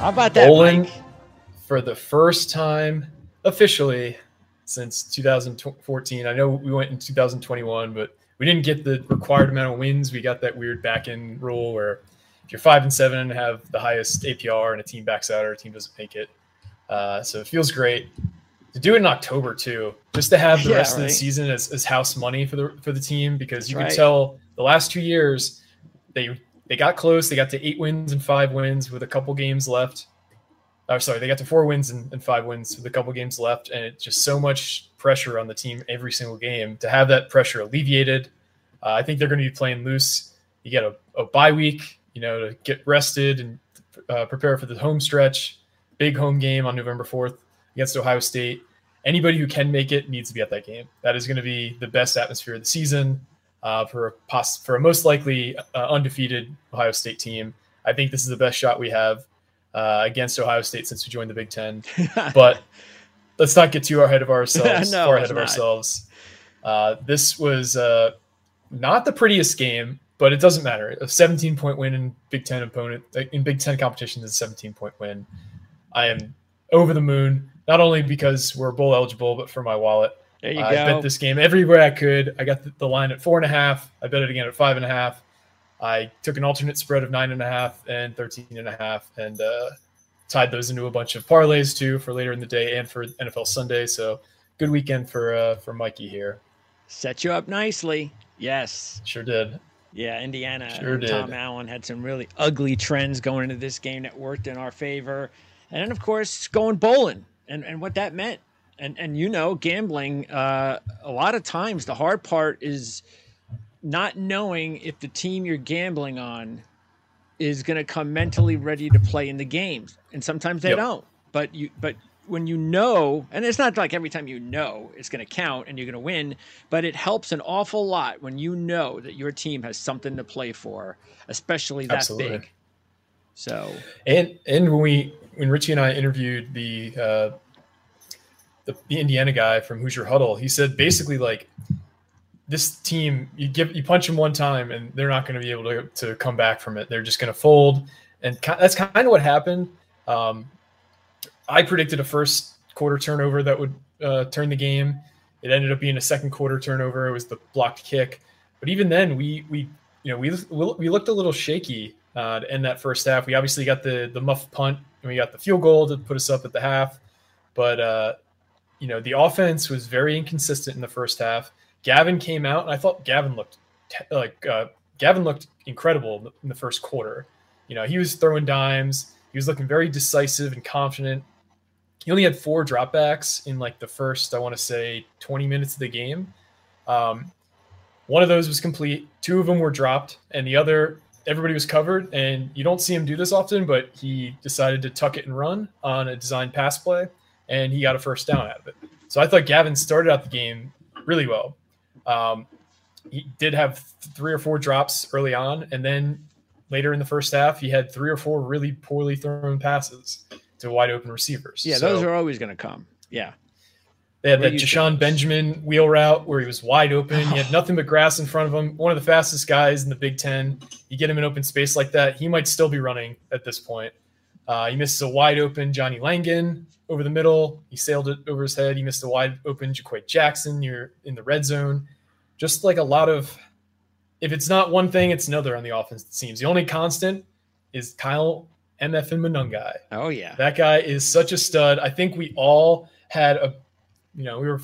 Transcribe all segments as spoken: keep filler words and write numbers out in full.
How about that, bowling, Mike? For the first time officially since two thousand fourteen. I know we went in two thousand twenty-one, but we didn't get the required amount of wins. We got that weird back-end rule where if you're five and seven and have the highest A P R and a team backs out or a team doesn't make it. Uh, so it feels great to do it in October too, just to have the yeah, rest right. of the season as, as house money for the for the team, because you right. can tell the last two years they – They got close. They got to eight wins and five wins with a couple games left. Oh, sorry, they got to four wins and, and five wins with a couple games left, and it's just so much pressure on the team every single game. To have that pressure alleviated, uh, I think they're going to be playing loose. You get a, a bye week, you know, to get rested and uh, prepare for the home stretch. Big home game on November fourth against Ohio State. Anybody who can make it needs to be at that game. That is going to be the best atmosphere of the season. Uh, for a poss- for a most likely uh, undefeated Ohio State team. I think this is the best shot we have uh, against Ohio State since we joined the Big Ten. But let's not get too ahead of ourselves. no, far ahead of not. ourselves. Uh, this was uh, not the prettiest game, but it doesn't matter. A seventeen-point win in Big Ten opponent in Big Ten competition is a seventeen-point win. I am over the moon, not only because we're bowl eligible, but for my wallet. There you uh, go. I bet this game everywhere I could. I got the, the line at four and a half. I bet it again at five and a half. I took an alternate spread of nine and a half and thirteen and a half, and uh, tied those into a bunch of parlays too for later in the day and for N F L Sunday. So good weekend for uh, for Mikey here. Set you up nicely. Yes, sure did. Yeah, Indiana. Sure did. Tom Allen had some really ugly trends going into this game that worked in our favor, and then of course going bowling and, and what that meant. And, and you know, gambling, uh, a lot of times the hard part is not knowing if the team you're gambling on is going to come mentally ready to play in the games. And sometimes they yep. don't. But you, but when you know, and it's not like every time you know it's going to count and you're going to win, but it helps an awful lot when you know that your team has something to play for, especially that Absolutely. big. So and and when we when Richie and I interviewed the uh, The, the Indiana guy from Hoosier Huddle, he said basically like this team, you give you punch them one time and they're not going to be able to, to come back from it. They're just going to fold, and ki- that's kind of what happened. Um, I predicted a first quarter turnover that would uh, turn the game. It ended up being a second quarter turnover. It was the blocked kick, but even then, we we you know we we looked a little shaky uh, to end that first half. We obviously got the the muff punt and we got the field goal to put us up at the half, but. Uh, You know, the offense was very inconsistent in the first half. Gavin came out, and I thought Gavin looked like uh, Gavin looked incredible in the first quarter. You know, he was throwing dimes. He was looking very decisive and confident. He only had four dropbacks in like the first, I want to say, twenty minutes of the game. Um, one of those was complete. Two of them were dropped, and the other, everybody was covered. And you don't see him do this often, but he decided to tuck it and run on a design pass play. And he got a first down out of it. So I thought Gavin started out the game really well. Um, he did have three or four drops early on. And then later in the first half, he had three or four really poorly thrown passes to wide open receivers. Yeah, so those are always going to come. Yeah. They had that Deshaun Benjamin wheel route where he was wide open. He had nothing but grass in front of him. One of the fastest guys in the Big Ten. You get him in open space like that, he might still be running at this point. Uh, he misses a wide open Johnny Langan over the middle. He sailed it over his head. He missed a wide open Jaquett Jackson near in the red zone. Just like a lot of, if it's not one thing, it's another on the offense, it seems. The only constant is Kyle M F and Monangai. Oh, yeah. That guy is such a stud. I think we all had a, you know, we were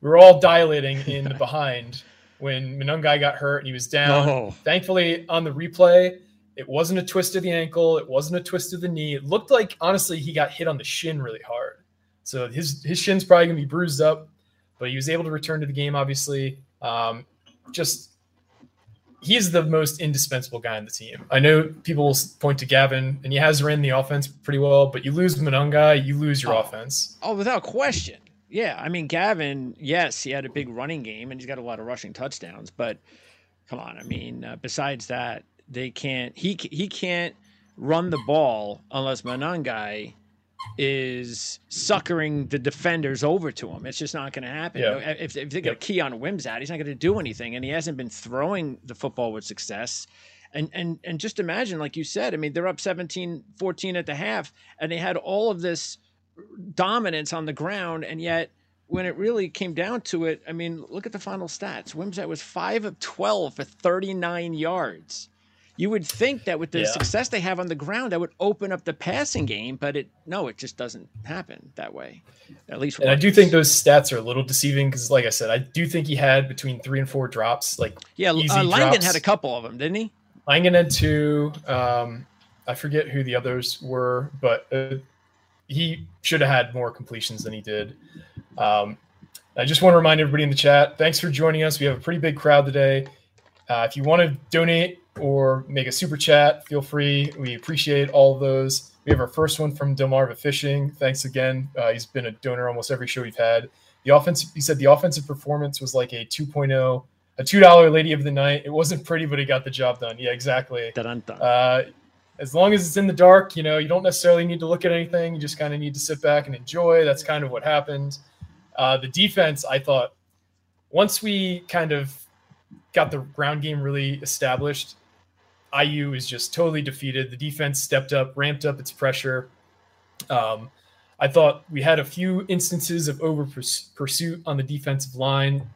we were all dilating in the behind when Monangai got hurt and he was down. No. Thankfully, on the replay, It wasn't a twist of the ankle. It wasn't a twist of the knee. It looked like, honestly, he got hit on the shin really hard. So his his shin's probably going to be bruised up, but he was able to return to the game, obviously. Um, just he's the most indispensable guy on the team. I know people will point to Gavin, and he has ran the offense pretty well, but you lose Monangai, you lose your oh, offense. Oh, without question. Yeah, I mean, Gavin, yes, he had a big running game, and he's got a lot of rushing touchdowns, but come on, I mean, uh, besides that, they can't. He he can't run the ball unless Monangai is suckering the defenders over to him. It's just not going to happen. Yeah. If, if they got a key on Wimsatt, he's not going to do anything, and he hasn't been throwing the football with success. And and and just imagine, like you said, I mean, they're up seventeen fourteen at the half, and they had all of this dominance on the ground, and yet when it really came down to it, I mean, look at the final stats. Wimsatt was five of twelve for thirty-nine yards. You would think that with the yeah. success they have on the ground, that would open up the passing game, but it no, it just doesn't happen that way. At least, and I do think those stats are a little deceiving because, like I said, I do think he had between three and four drops. Like yeah, easy uh, Langan drops. Had a couple of them, didn't he? Langan had two. Um, I forget who the others were, but uh, he should have had more completions than he did. Um, I just want to remind everybody in the chat: thanks for joining us. We have a pretty big crowd today. Uh, if you want to donate or make a super chat, feel free. We appreciate all of those. We have our first one from Delmarva Fishing. Thanks again. Uh, he's been a donor almost every show we've had. The offense, he said the offensive performance was like a two point oh, a two dollar lady of the night. It wasn't pretty, but he got the job done. Yeah, exactly. Uh, as long as it's in the dark, you know, you don't necessarily need to look at anything. You just kind of need to sit back and enjoy. That's kind of what happened. Uh, the defense, I thought, once we kind of got the ground game really established, I U is just totally defeated. The defense stepped up, ramped up its pressure. Um, I thought we had a few instances of over pursuit on the defensive line.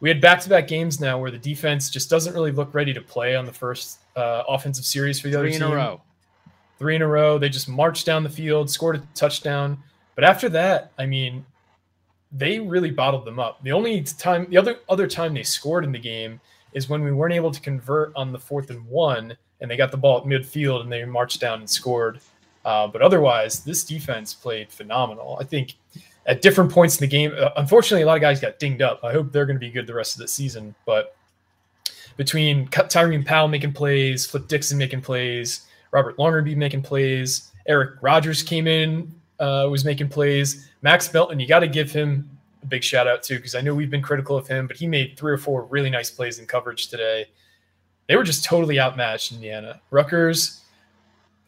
We had back-to-back games now where the defense just doesn't really look ready to play on the first uh, offensive series for the other team. Three in a row. Three in a row. They just marched down the field, scored a touchdown. But after that, I mean, they really bottled them up. The only time, the other other time they scored in the game is when we weren't able to convert on the fourth and one, and they got the ball at midfield and they marched down and scored. Uh, but otherwise, this defense played phenomenal. I think at different points in the game, uh, unfortunately, a lot of guys got dinged up. I hope they're going to be good the rest of the season. But between Tyreen Powell making plays, Flip Dixon making plays, Robert Longerby making plays, Eric Rogers came in, uh, was making plays. Max Milton, you got to give him a big shout out too, because I know we've been critical of him, but he made three or four really nice plays in coverage today. They were just totally outmatched, Indiana. Rutgers,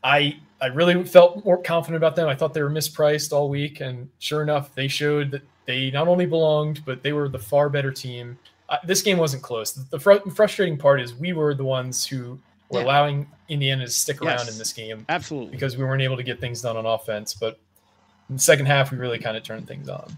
I I really felt more confident about them. I thought they were mispriced all week, and sure enough, they showed that they not only belonged, but they were the far better team. I, this game wasn't close. The, the fr- frustrating part is we were the ones who were yeah. allowing Indiana to stick around yes, in this game. Absolutely. Because we weren't able to get things done on offense. But in the second half, we really kind of turned things on.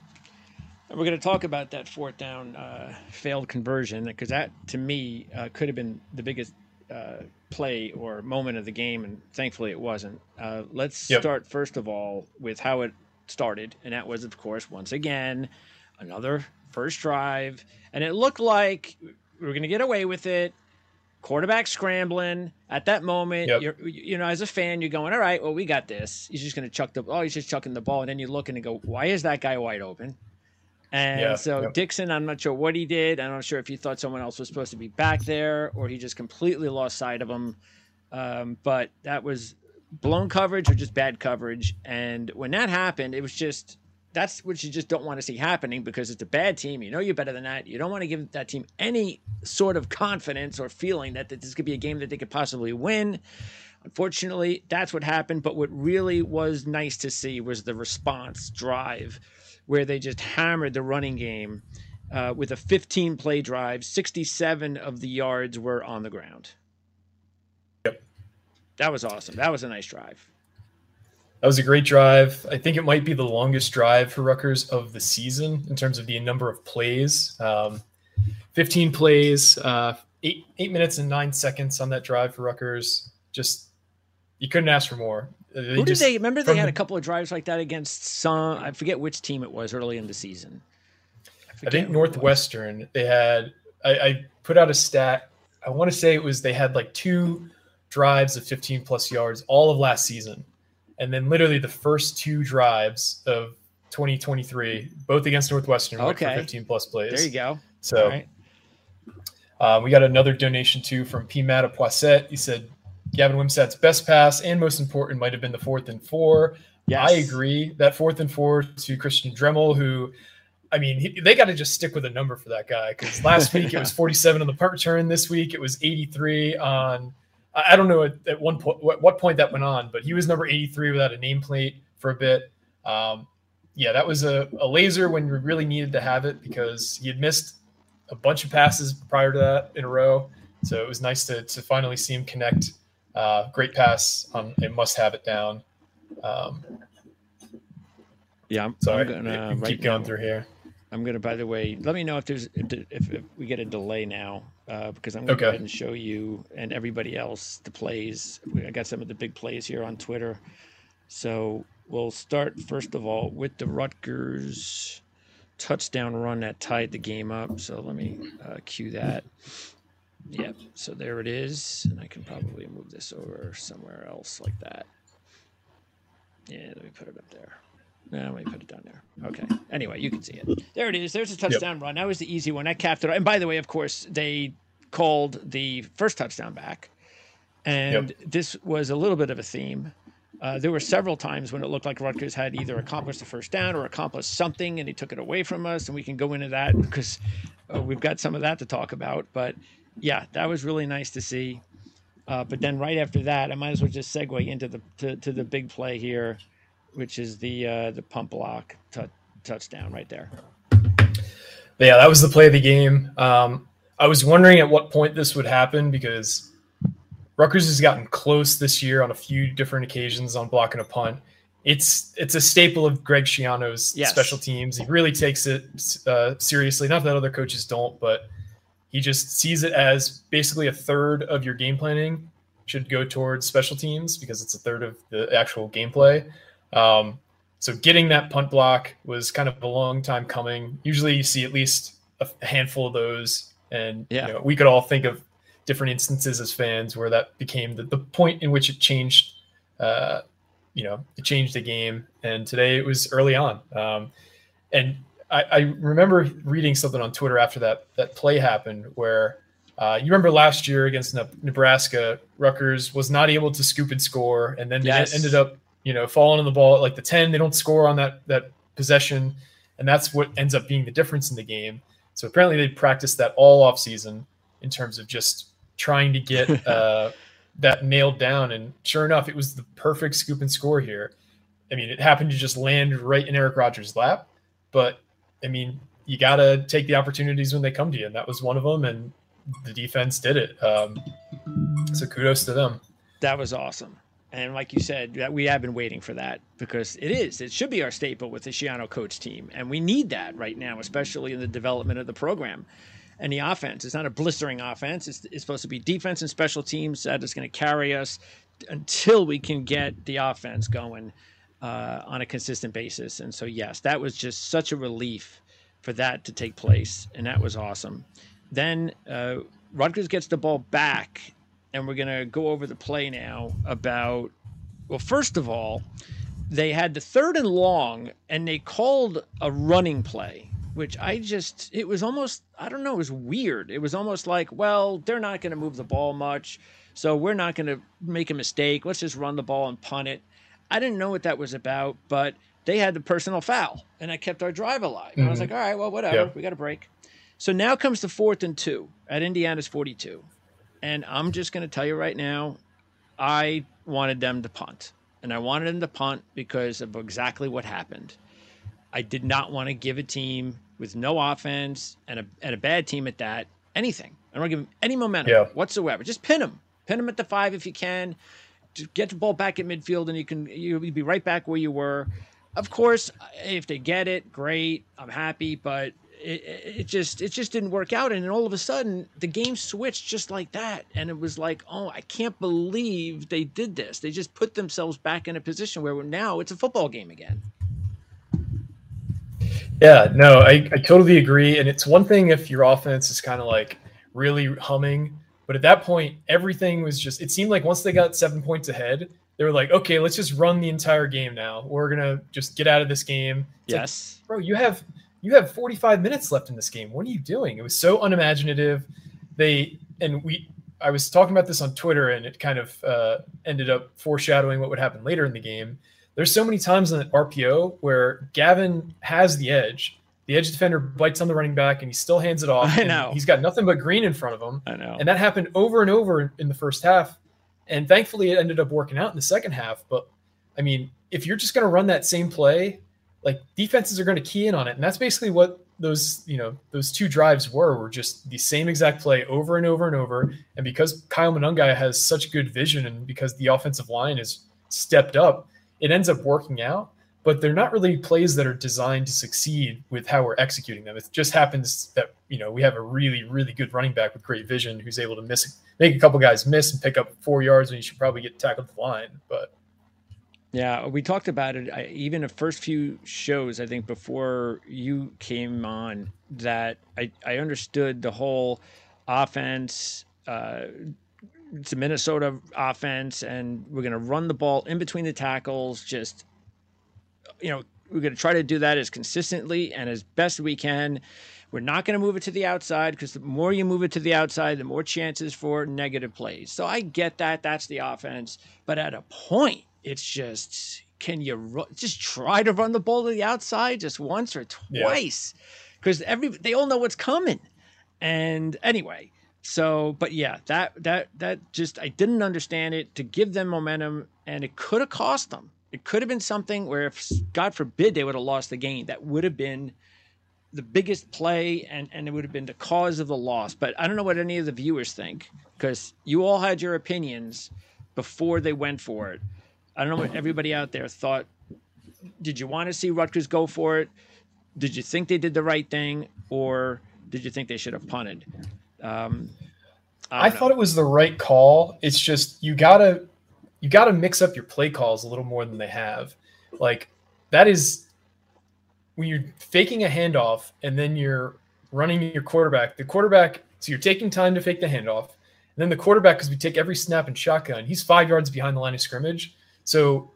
And we're going to talk about that fourth down uh, failed conversion, because that, to me, uh, could have been the biggest uh, play or moment of the game, and thankfully it wasn't. Uh, let's yep. start, first of all, with how it started, and that was, of course, once again, another first drive. And it looked like we were going to get away with it. Quarterback scrambling at that moment, yep. you're, you know, as a fan, you're going, all right, well, we got this. He's just going to chuck the ball. Oh, he's just chucking the ball. And then you're looking and go, why is that guy wide open? And yeah, so yep. Dixon, I'm not sure what he did. I'm not sure if he thought someone else was supposed to be back there or he just completely lost sight of him. Um, but that was blown coverage or just bad coverage. And when that happened, it was just, that's what you just don't want to see happening, because it's a bad team. You know you're better than that. You don't want to give that team any sort of confidence or feeling that, that this could be a game that they could possibly win. Unfortunately, that's what happened. But what really was nice to see was the response drive where they just hammered the running game uh, with a fifteen-play drive. sixty-seven of the yards were on the ground. Yep. That was awesome. That was a nice drive. That was a great drive. I think it might be the longest drive for Rutgers of the season in terms of the number of plays. Um, fifteen plays, uh, eight eight minutes and nine seconds on that drive for Rutgers. Just, you couldn't ask for more. They Who did just, they remember? They had a couple of drives like that against some. I forget which team it was early in the season. I, I think Northwestern. They had. I, I put out a stat. I want to say it was they had like two drives of fifteen plus yards all of last season. And then literally the first two drives of twenty twenty-three, both against Northwestern, okay, went for fifteen plus plays. There you go. So right. um, we got another donation too from P. Matt of Poissette. He said, Gavin Wimsatt's best pass and most important might have been the fourth and four. Yes. I agree. That fourth and four to Christian Dremel, who, I mean, he, they got to just stick with a number for that guy, because last week yeah. it was forty-seven on the punt return. This week it was eighty-three on, I don't know at, at one point what, what point that went on, but he was number eighty-three without a nameplate for a bit. Um, yeah, that was a, a laser when we really needed to have it, because he had missed a bunch of passes prior to that in a row. So it was nice to to finally see him connect. Uh, great pass on a must have it down. Um, yeah, I'm, sorry, I'm gonna keep right going now, through here. I'm gonna. By the way, let me know if there's if, if we get a delay now, uh, because I'm gonna okay. go ahead and show you and everybody else the plays. I got some of the big plays here on Twitter, so we'll start first of all with the Rutgers touchdown run that tied the game up. So let me uh, cue that. Yep. So there it is, and I can probably move this over somewhere else like that. Yeah, let me put it up there. No, let me put it down there. Okay. Anyway, you can see it. There it is. There's a touchdown yep. run. That was the easy one. That capped it. And by the way, of course, they called the first touchdown back. And yep. this was a little bit of a theme. Uh, there were several times when it looked like Rutgers had either accomplished the first down or accomplished something, and he took it away from us. And we can go into that because uh, we've got some of that to talk about. But, yeah, that was really nice to see. Uh, but then right after that, I might as well just segue into the to, to the big play here, which is the uh, the pump block t- touchdown right there. Yeah, that was the play of the game. Um, I was wondering at what point this would happen, because Rutgers has gotten close this year on a few different occasions on blocking a punt. It's it's a staple of Greg Schiano's yes. special teams. He really takes it uh, seriously. Not that other coaches don't, but he just sees it as basically a third of your game planning should go towards special teams, because it's a third of the actual gameplay. Um, so getting that punt block was kind of a long time coming. Usually you see at least a handful of those. And yeah. you know, we could all think of different instances as fans where that became the, the point in which it changed, uh, you know, it changed the game. And today it was early on. Um, and I, I remember reading something on Twitter after that, that play happened where uh, you remember last year against Nebraska, Rutgers was not able to scoop and score. And then yes. they ended up, you know, falling on the ball at like the ten, they don't score on that, that possession. And that's what ends up being the difference in the game. So apparently they practiced that all off season in terms of just trying to get uh, that nailed down. And sure enough, it was the perfect scoop and score here. I mean, it happened to just land right in Eric Rogers' lap, but I mean, you got to take the opportunities when they come to you. And that was one of them. And the defense did it. Um, so kudos to them. That was awesome. And like you said, that we have been waiting for that, because it is, it should be our staple with the Schiano coach team. And we need that right now, especially in the development of the program and the offense. It's not a blistering offense. It's, it's supposed to be defense and special teams that is going to carry us until we can get the offense going uh, on a consistent basis. And so, yes, that was just such a relief for that to take place. And that was awesome. Then uh, Rutgers gets the ball back. And we're going to go over the play now about, well, first of all, they had the third and long, and they called a running play, which I just, it was almost, I don't know, it was weird. It was almost like, well, they're not going to move the ball much, so we're not going to make a mistake. Let's just run the ball and punt it. I didn't know what that was about, but they had the personal foul, and I kept our drive alive. Mm-hmm. And I was like, all right, well, whatever. Yeah. We got a break. So now comes the fourth and two at Indiana's forty-two. And I'm just going to tell you right now, I wanted them to punt. And I wanted them to punt because of exactly what happened. I did not want to give a team with no offense and a, and a bad team at that anything. I don't want to give them any momentum yeah. whatsoever. Just pin them. Pin them at the five if you can. Just get the ball back at midfield, and you can, you'll be right back where you were. Of course, if they get it, great. I'm happy, but It, it just it just didn't work out. And then all of a sudden the game switched just like that, and it was like, oh, I can't believe they did this. They just put themselves back in a position where now it's a football game again. Yeah, no, I, I totally agree. And it's one thing if your offense is kind of like really humming, But at that point, everything was just, it seemed like once they got seven points ahead, they were like, okay, let's just run the entire game now. We're going to just get out of this game. It's yes. Like, bro, you have you have forty-five minutes left in this game. What are you doing? It was so unimaginative. They, and we, I was talking about this on Twitter, and it kind of uh, ended up foreshadowing what would happen later in the game. There's so many times in the R P O where Gavin has the edge. The edge defender bites on the running back, and he still hands it off. I know. He's got nothing but green in front of him. I know. And that happened over and over in the first half. And thankfully, it ended up working out in the second half. But, I mean, if you're just going to run that same play, like, defenses are going to key in on it. And that's basically what those, you know, those two drives were, were just the same exact play over and over and over. And because Kyle Monangai has such good vision, and because the offensive line has stepped up, it ends up working out. But they're not really plays that are designed to succeed with how we're executing them. It just happens that, you know, we have a really, really good running back with great vision who's able to miss, make a couple guys miss and pick up four yards when you should probably get tackled to the line. But yeah, we talked about it I, even the first few shows, I think, before you came on, that I, I understood the whole offense. Uh, it's a Minnesota offense, and we're going to run the ball in between the tackles, just, you know, we're going to try to do that as consistently and as best we can. We're not going to move it to the outside, because the more you move it to the outside, the more chances for negative plays. So I get that. That's the offense. But at a point, it's just, can you ru- just try to run the ball to the outside just once or twice? Because yeah. every they all know what's coming. And anyway, so, but yeah, that that that just, I didn't understand it, to give them momentum, and it could have cost them. It could have been something where, if God forbid, they would have lost the game, that would have been the biggest play, and, and it would have been the cause of the loss. But I don't know what any of the viewers think, because you all had your opinions before they went for it. I don't know what everybody out there thought. Did you want to see Rutgers go for it? Did you think they did the right thing, or did you think they should have punted? Um, I, I thought it was the right call. It's just, you got to – you got to mix up your play calls a little more than they have. Like, that is when you're faking a handoff and then you're running your quarterback, the quarterback. So you're taking time to fake the handoff, and then the quarterback, because we take every snap and shotgun, he's five yards behind the line of scrimmage. So,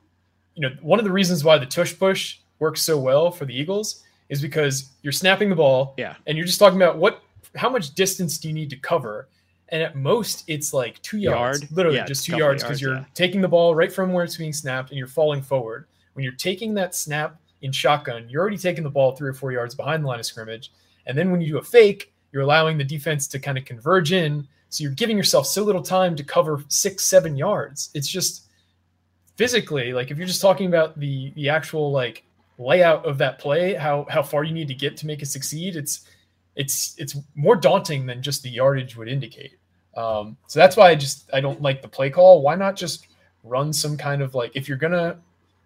you know, one of the reasons why the tush push works so well for the Eagles is because you're snapping the ball yeah. and you're just talking about what, how much distance do you need to cover? And at most, it's like two yards, Yard. literally yeah, just two yards, because you're yeah. taking the ball right from where it's being snapped and you're falling forward. When you're taking that snap in shotgun, you're already taking the ball three or four yards behind the line of scrimmage. And then when you do a fake, you're allowing the defense to kind of converge in. So you're giving yourself so little time to cover six, seven yards. It's just physically, like, if you're just talking about the the actual like layout of that play, how how far you need to get to make it succeed, it's it's it's more daunting than just the yardage would indicate. Um, so that's why I just, I don't like the play call. Why not just run some kind of, like, if you're going to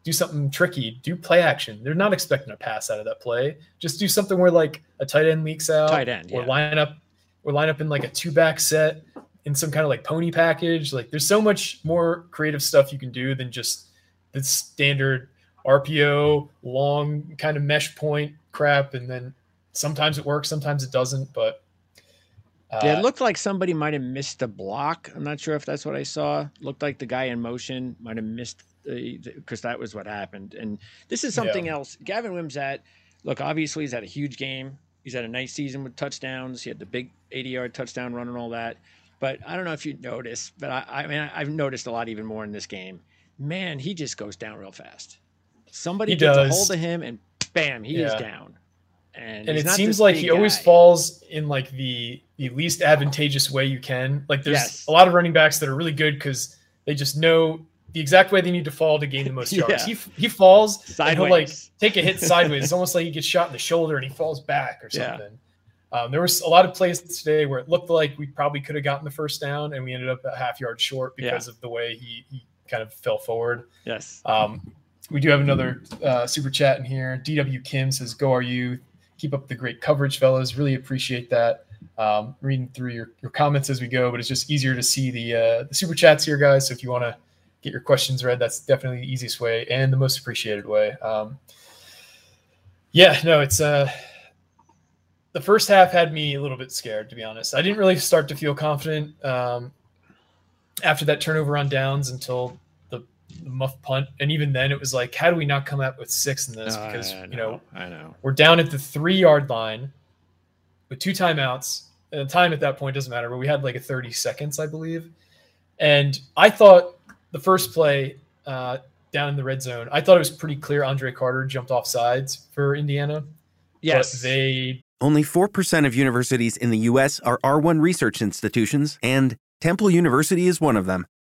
do something tricky, do play action. They're not expecting a pass out of that play. Just do something where, like, a tight end leaks out, tight end, or yeah. line up, or line up in like a two back set in some kind of like pony package. Like, there's so much more creative stuff you can do than just the standard R P O, long kind of mesh point crap. And then sometimes it works, sometimes it doesn't, but uh, yeah, it looked like somebody might have missed a block. I'm not sure if that's what I saw. It looked like the guy in motion might have missed, because that was what happened. And this is something yeah. else. Gavin Wimsatt, look, obviously he's had a huge game. He's had a nice season with touchdowns. He had the big eighty-yard touchdown run and all that. But I don't know if you noticed, but I, I mean, I've noticed a lot even more in this game. Man, he just goes down real fast. Somebody gets a hold of him, and bam, he yeah. is down. And, and it seems like he guy. always falls in like the, the least advantageous way you can. Like, there's yes. a lot of running backs that are really good because they just know the exact way they need to fall to gain the most yards. yeah. He he falls sideways. And he'll like take a hit sideways. It's almost like he gets shot in the shoulder and he falls back or something. Yeah. Um, there was a lot of plays today where it looked like we probably could have gotten the first down, and we ended up a half yard short because yeah. of the way he, he kind of fell forward. Yes. Um, we do have another uh, super chat in here. D W Kim says, "Go are you. Keep up the great coverage, fellas. Really appreciate that." Um, reading through your, your comments as we go, but it's just easier to see the uh, the super chats here, guys. So if you want to get your questions read, that's definitely the easiest way and the most appreciated way. Um, yeah, no, it's uh, the first half had me a little bit scared, to be honest. I didn't really start to feel confident um, after that turnover on downs until the, the muff punt. And even then it was like, how do we not come out with six in this? No, because, I, I know, you know, I know we're down at the three yard line with two timeouts. And the time at that point doesn't matter, but we had like a thirty seconds, I believe. And I thought the first play uh, down in the red zone, I thought it was pretty clear Andre Carter jumped off sides for Indiana. Yes. But they only four percent of universities in the U S are R one research institutions, and Temple University is one of them.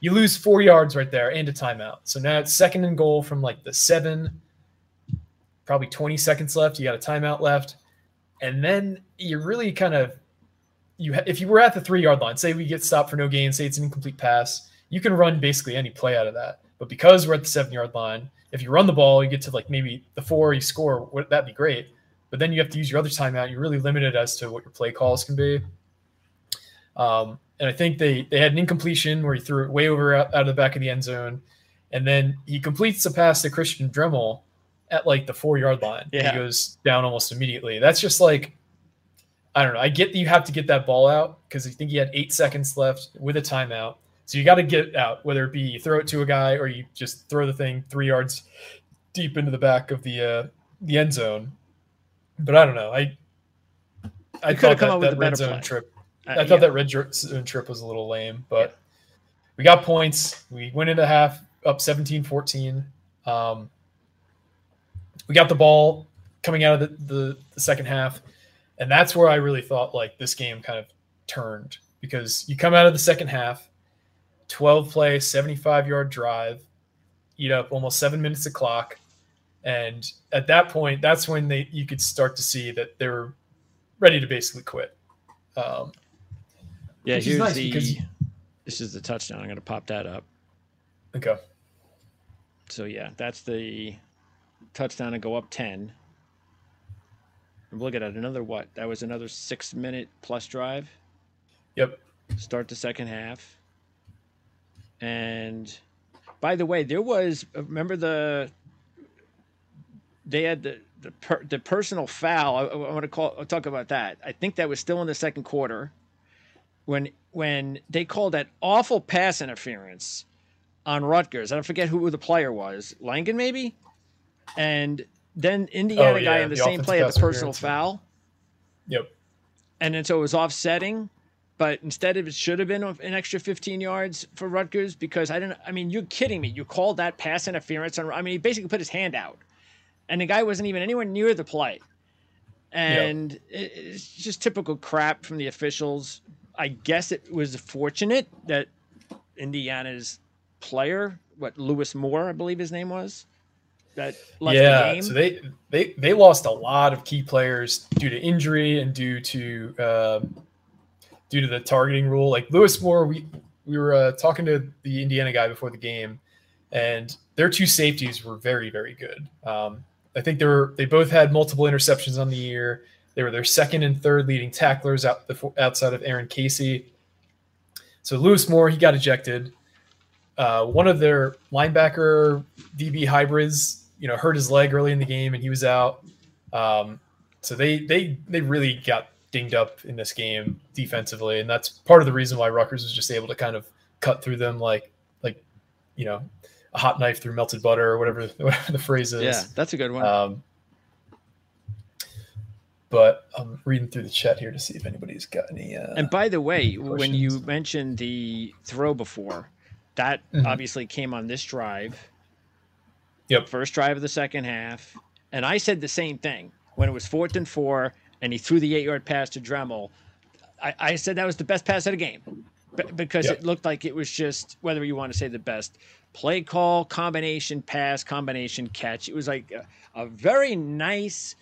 You lose four yards right there and a timeout. So now it's second and goal from like the seven, probably twenty seconds left. You got a timeout left. And then you really kind of, you if you were at the three-yard line, say we get stopped for no gain, say it's an incomplete pass, you can run basically any play out of that. But because we're at the seven-yard line, if you run the ball, you get to like maybe the four, you score, that'd be great. But then you have to use your other timeout. You're really limited as to what your play calls can be. Um, and I think they they had an incompletion where he threw it way over out, out of the back of the end zone. And then he completes the pass to Christian Dremel at like the four yard line. Yeah. He goes down almost immediately. That's just like, I don't know. I get that you have to get that ball out because I think he had eight seconds left with a timeout. So you got to get it out, whether it be you throw it to a guy or you just throw the thing three yards deep into the back of the, uh, the end zone. But I don't know. I, I could have come up with a better zone trip. I thought yeah. that red zone trip was a little lame, but yeah. we got points. We went into half up seventeen fourteen. Um, we got the ball coming out of the, the, the second half, and that's where I really thought like this game kind of turned, because you come out of the second half, twelve play, seventy-five yard drive, eat up almost seven minutes of clock, and at that point, that's when they you could start to see that they were ready to basically quit. Um, Yeah, here's nice the, because... this is the touchdown. I'm going to pop that up. Okay. So, yeah, that's the touchdown to go up ten. I'm looking at another what? That was another six-minute plus drive. Yep. Start the second half. And, by the way, there was – remember the – they had the the, per, the personal foul. I, I want to call, I'll talk about that. I think that was still in the second quarter. When when they called that awful pass interference on Rutgers, I don't forget who the player was, Langan maybe, and then Indiana oh, yeah. guy in the, the same play had the personal foul. Yep. And then so it was offsetting, but instead of it should have been an extra fifteen yards for Rutgers because I didn't. I mean, you're kidding me. You called that pass interference on. I mean, he basically put his hand out, and the guy wasn't even anywhere near the play, and yep. it, it's just typical crap from the officials. I guess it was fortunate that Indiana's player, what Lewis Moore, I believe his name was, that left yeah, the game. So they, they they lost a lot of key players due to injury and due to um, due to the targeting rule. Like Lewis Moore, we we were uh, talking to the Indiana guy before the game, and their two safeties were very very good. Um, I think they were they both had multiple interceptions on the year. They were their second and third leading tacklers out the, outside of Aaron Casey. So Lewis Moore, he got ejected. Uh, one of their linebacker D B hybrids, you know, hurt his leg early in the game and he was out. Um, so they they they really got dinged up in this game defensively, and that's part of the reason why Rutgers was just able to kind of cut through them like like you know a hot knife through melted butter or whatever, whatever the phrase is. Yeah, that's a good one. Um, But I'm reading through the chat here to see if anybody's got any. Uh, and by the way, when you mentioned the throw before, that mm-hmm. obviously came on this drive. Yep. First drive of the second half. And I said the same thing when it was fourth and four and he threw the eight yard pass to Dremel. I, I said that was the best pass of the game because yep. it looked like it was just, whether you want to say the best play call, combination pass, combination catch. It was like a, a very nice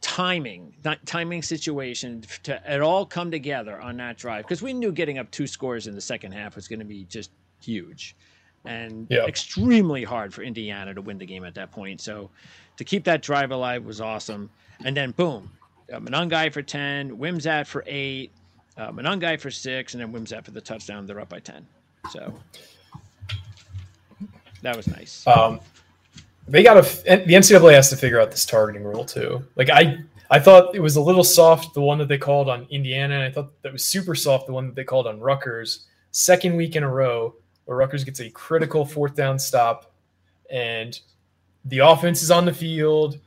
timing, not timing situation to it all come together on that drive, because we knew getting up two scores in the second half was going to be just huge and yep. extremely hard for Indiana to win the game at that point. So to keep that drive alive was awesome. And then boom, uh, Monangai for ten, Wimsatt for eight, uh, Monangai for six, and then Wimsatt for the touchdown. They're up by ten. So that was nice. Um, They got to, the N C double A has to figure out this targeting rule too. Like I, I thought it was a little soft, the one that they called on Indiana. And I thought that was super soft, the one that they called on Rutgers. Second week in a row where Rutgers gets a critical fourth down stop, and the offense is on the field.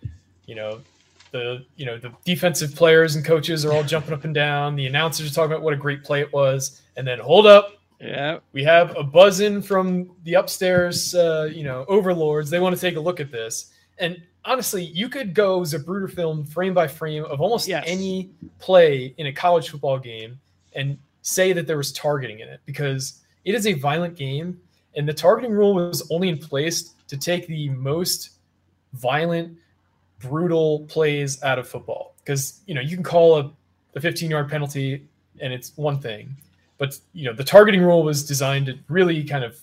You know, the you know the defensive players and coaches are all jumping up and down. The announcers are talking about what a great play it was, and then hold up. Yeah, we have a buzz in from the upstairs, uh, you know, overlords. They want to take a look at this. And honestly, you could go Zapruder film frame by frame of almost yes. any play in a college football game and say that there was targeting in it, because it is a violent game. And the targeting rule was only in place to take the most violent, brutal plays out of football. Because, you know, you can call a, a fifteen-yard penalty and it's one thing. But, you know, the targeting rule was designed to really kind of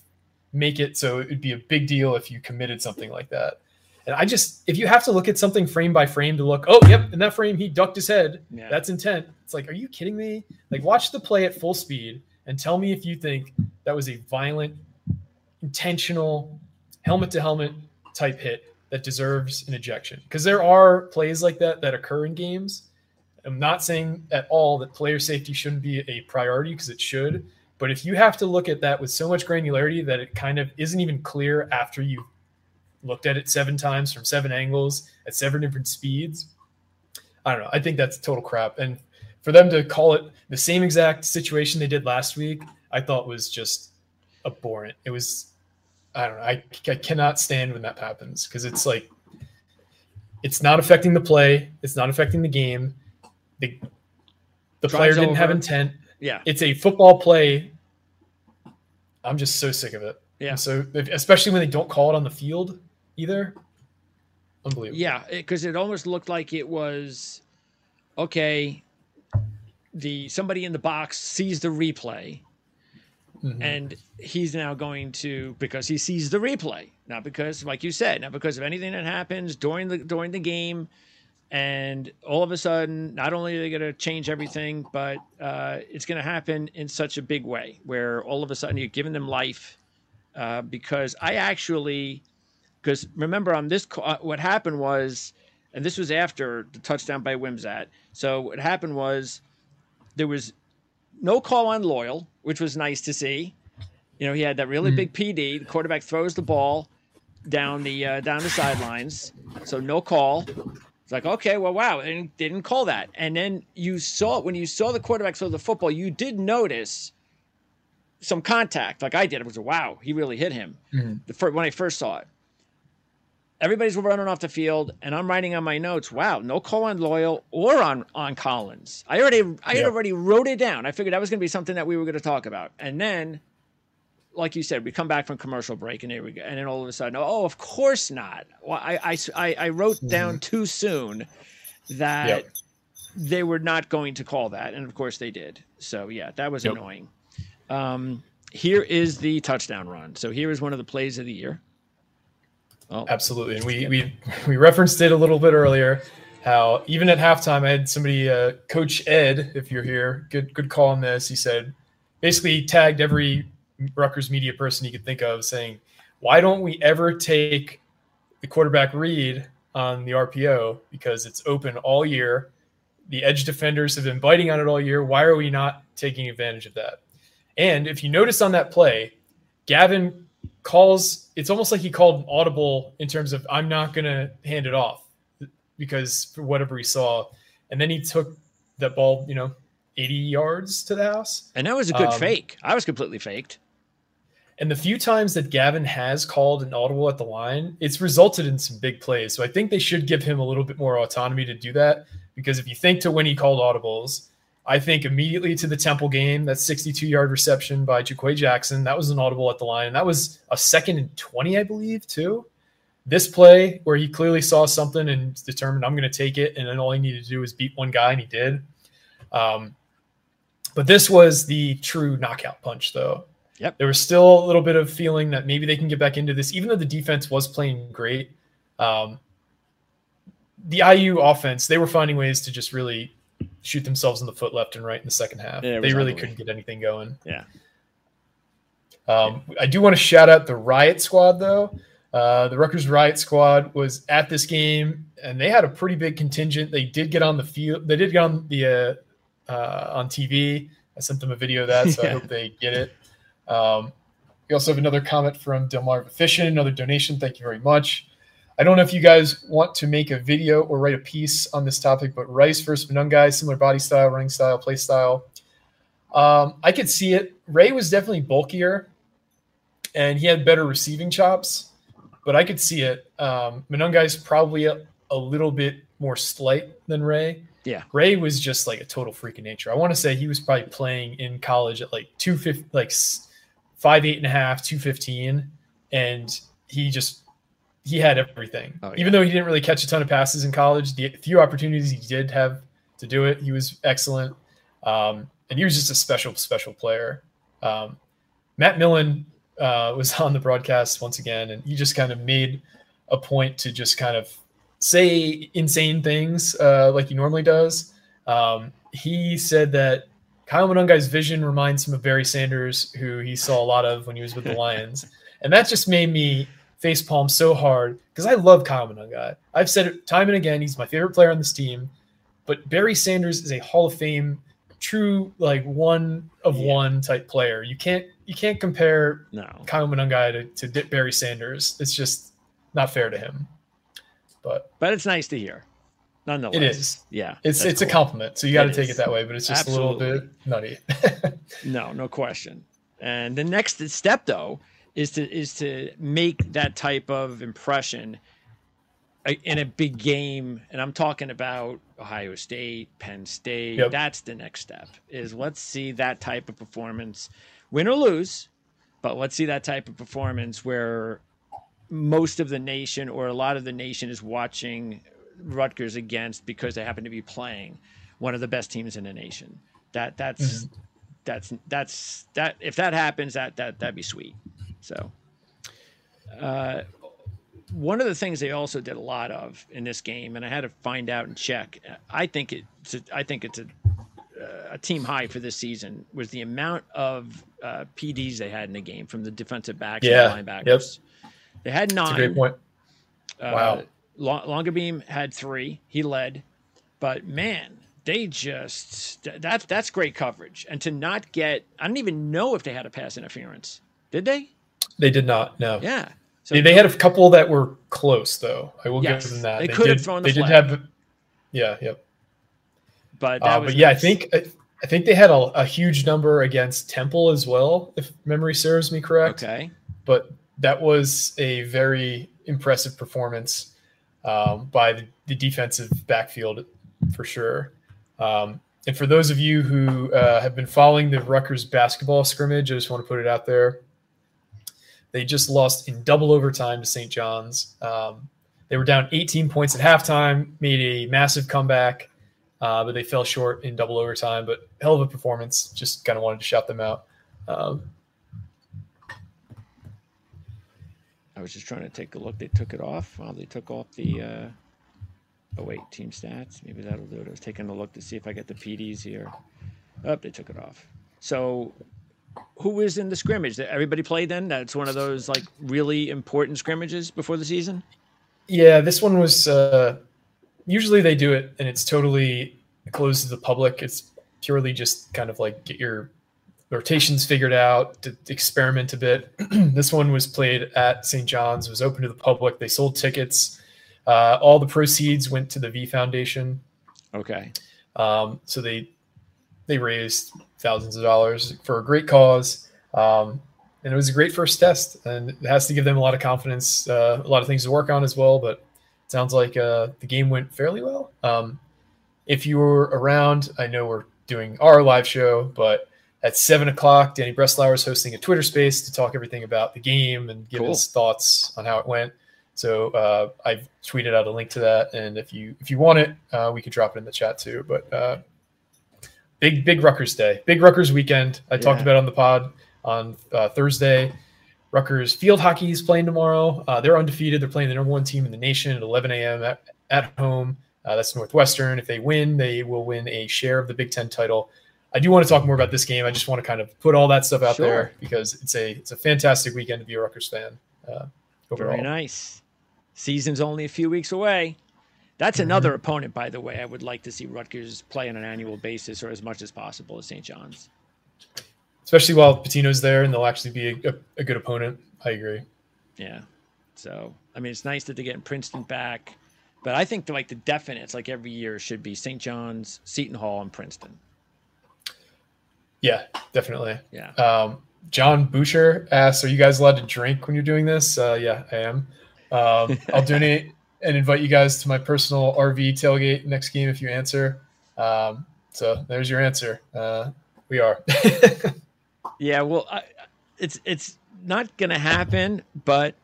make it so it would be a big deal if you committed something like that. And I just, if you have to look at something frame by frame to look, oh, yep, in that frame, he ducked his head. Yeah. That's intent. It's like, are you kidding me? Like, watch the play at full speed and tell me if you think that was a violent, intentional, helmet-to-helmet type hit that deserves an ejection. Because there are plays like that that occur in games. I'm not saying at all that player safety shouldn't be a priority, because it should. But if you have to look at that with so much granularity that it kind of isn't even clear after you looked at it seven times from seven angles at seven different speeds, I don't know. I think that's total crap. And for them to call it the same exact situation they did last week, I thought was just abhorrent. It was, I don't know. I, I cannot stand when that happens, because it's like, it's not affecting the play. It's not affecting the game. The, the player didn't over. have intent. Yeah. It's a football play. I'm just so sick of it. Yeah. And so, especially when they don't call it on the field either. Unbelievable. Yeah. Because it, it almost looked like it was, okay, the somebody in the box sees the replay, mm-hmm. and he's now going to, because he sees the replay, not because, like you said, not because of anything that happens during the, during the game. And all of a sudden, not only are they going to change everything, but uh, it's going to happen in such a big way where all of a sudden you're giving them life. Uh, because I actually, because remember on this, uh, what happened was, and this was after the touchdown by Wimsatt. So what happened was there was no call on Loyal, which was nice to see. You know, he had that really mm-hmm. big P D. The quarterback throws the ball down the uh, down the sidelines, so no call. It's like, okay, well, wow, and they didn't call that. And then you saw, when you saw the quarterback throw the football, you did notice some contact. Like I did. It was a wow, he really hit him mm-hmm. the first, when I first saw it. Everybody's running off the field, and I'm writing on my notes, wow, no call on Loyal or on, on Collins. I already I had yeah. already wrote it down. I figured that was going to be something that we were going to talk about. And then, like you said, we come back from commercial break, and here we go. And then all of a sudden, oh, of course not. Well, I, I, I wrote down too soon that yep. they were not going to call that. And of course they did. So yeah, that was yep. annoying. Um, here is the touchdown run. So here is one of the plays of the year. Oh, absolutely. And we, we, we referenced it a little bit earlier, how even at halftime, I had somebody, uh, Coach Ed, if you're here, good, good call on this. He said, basically tagged every Rutgers media person he could think of, saying, why don't we ever take the quarterback read on the R P O, because it's open all year. The edge defenders have been biting on it all year. Why are we not taking advantage of that? And if you notice on that play, Gavin calls, it's almost like he called an audible in terms of, I'm not going to hand it off, because for whatever he saw. And then he took that ball, you know, eighty yards to the house. And that was a good um, fake. I was completely faked. And the few times that Gavin has called an audible at the line, it's resulted in some big plays. So I think they should give him a little bit more autonomy to do that, because if you think to when he called audibles, I think immediately to the Temple game, that sixty-two-yard reception by Jaquett Jackson, that was an audible at the line. And that was a second and twenty, I believe, too. This play where he clearly saw something and determined, I'm going to take it, and then all he needed to do was beat one guy, and he did. Um, but this was the true knockout punch, though. Yep. There was still a little bit of feeling that maybe they can get back into this, even though the defense was playing great. Um, the I U offense, they were finding ways to just really shoot themselves in the foot left and right in the second half. Yeah, they really couldn't get anything going. Yeah. Um, I do want to shout out the Riot Squad, though. Uh, the Rutgers Riot Squad was at this game, and they had a pretty big contingent. They did get on the field. They did get on the uh, uh, on T V. I sent them a video of that, so yeah. I hope they get it. Um, we also have another comment from Delmarva Fishing, another donation. Thank you very much. I don't know if you guys want to make a video or write a piece on this topic, but Rice versus Monangai, similar body style, running style, play style. Um, I could see it. Ray was definitely bulkier, and he had better receiving chops. But I could see it. Um, Monangai's probably a, a little bit more slight than Ray. Yeah. Ray was just like a total freak of nature. I want to say he was probably playing in college at like two fifty, like five, eight and a half, two fifteen. And he just, he had everything. Oh, yeah. Even though he didn't really catch a ton of passes in college, the few opportunities he did have to do it, he was excellent. Um, and he was just a special, special player. Um, Matt Millen, Uh, was on the broadcast once again, and he just kind of made a point to just kind of say insane things uh, like he normally does. Um, he said that Kyle Monangai's vision reminds him of Barry Sanders, who he saw a lot of when he was with the Lions. And that just made me facepalm so hard because I love Kyle Monangai. I've said it time and again, he's my favorite player on this team. But Barry Sanders is a Hall of Fame, true like one of yeah. one type player. You can't You can't compare no. Kyle Monangai to, to Barry Sanders. It's just not fair to him. But but it's nice to hear. Nonetheless. It is. Yeah. It's it's cool. A compliment. So you got to take is. it that way, but it's just Absolutely. a little bit nutty. No, no question. And the next step though is to is to make that type of impression in a big game. And I'm talking about Ohio State, Penn State. Yep. That's the next step. Is let's see that type of performance. Win or lose, but let's see that type of performance where most of the nation or a lot of the nation is watching Rutgers against because they happen to be playing one of the best teams in the nation. That that's mm-hmm. that's that's that if that happens, that that that'd be sweet. So uh, one of the things they also did a lot of in this game, and I had to find out and check. I think it's a, I think it's a a team high for this season was the amount of uh, P Ds they had in the game from the defensive backs yeah. and the linebackers. Yep. They had nine. That's a great point. Wow. Uh, Longerbeam had three. He led. But, man, they just – that that's great coverage. And to not get – I don't even know if they had a pass interference. Did they? They did not, no. Yeah. So They, they had a couple that were close, though. I will yes. give them that. They, they could did, have thrown the they flag. They did have – yeah, yep. But, that uh, was but yeah, nice. I think I think they had a, a huge number against Temple as well, if memory serves me correct. Okay, but that was a very impressive performance um, by the, the defensive backfield for sure. Um, and for those of you who uh, have been following the Rutgers basketball scrimmage, I just want to put it out there. They just lost in double overtime to Saint John's. Um, they were down eighteen points at halftime, made a massive comeback. Uh, but they fell short in double overtime, but hell of a performance. Just kind of wanted to shout them out. Um, I was just trying to take a look. They took it off. Well, they took off the, uh, oh, wait, team stats. Maybe that'll do it. I was taking a look to see if I get the P Ds here. Oh, they took it off. So who is in the scrimmage? Everybody played then? That's one of those, like, really important scrimmages before the season? Yeah, this one was uh, – usually they do it and it's totally closed to the public. It's purely just kind of like get your rotations figured out, to experiment a bit. This one was played at Saint John's, was open to the public. They sold tickets. Uh, all the proceeds went to the V Foundation. Okay. Um, so they, they raised thousands of dollars for a great cause. Um, and it was a great first test, and it has to give them a lot of confidence, uh, a lot of things to work on as well, but sounds like uh, the game went fairly well. Um, if you were around, I know we're doing our live show, but at seven o'clock, Danny Breslauer is hosting a Twitter space to talk everything about the game and give cool. his thoughts on how it went. So uh, I've tweeted out a link to that, and if you if you want it, uh, we could drop it in the chat too. But uh, big big Rutgers day, big Rutgers weekend. I yeah. talked about it on the pod on uh, Thursday. Rutgers field hockey is playing tomorrow. Uh, they're undefeated. They're playing the number one team in the nation at eleven a m at, at home. Uh, that's Northwestern. If they win, they will win a share of the Big Ten title. I do want to talk more about this game. I just want to kind of put all that stuff out sure. there because it's a it's a fantastic weekend to be a Rutgers fan. Uh, overall. Very nice. Season's only a few weeks away. That's another mm-hmm. opponent, by the way. I would like to see Rutgers play on an annual basis or as much as possible as Saint John's. Especially while Patino's there, and they'll actually be a, a, a good opponent. I agree. Yeah. So, I mean, it's nice that they're getting Princeton back. But I think, the, like, the definites, like, every year should be Saint John's, Seton Hall, and Princeton. Yeah, definitely. Yeah. Um, John Boucher asks, are you guys allowed to drink when you're doing this? Uh, yeah, I am. Um, I'll donate and invite you guys to my personal R V tailgate next game if you answer. Um, so there's your answer. Uh, we are. Yeah, well, I, it's it's not going to happen, but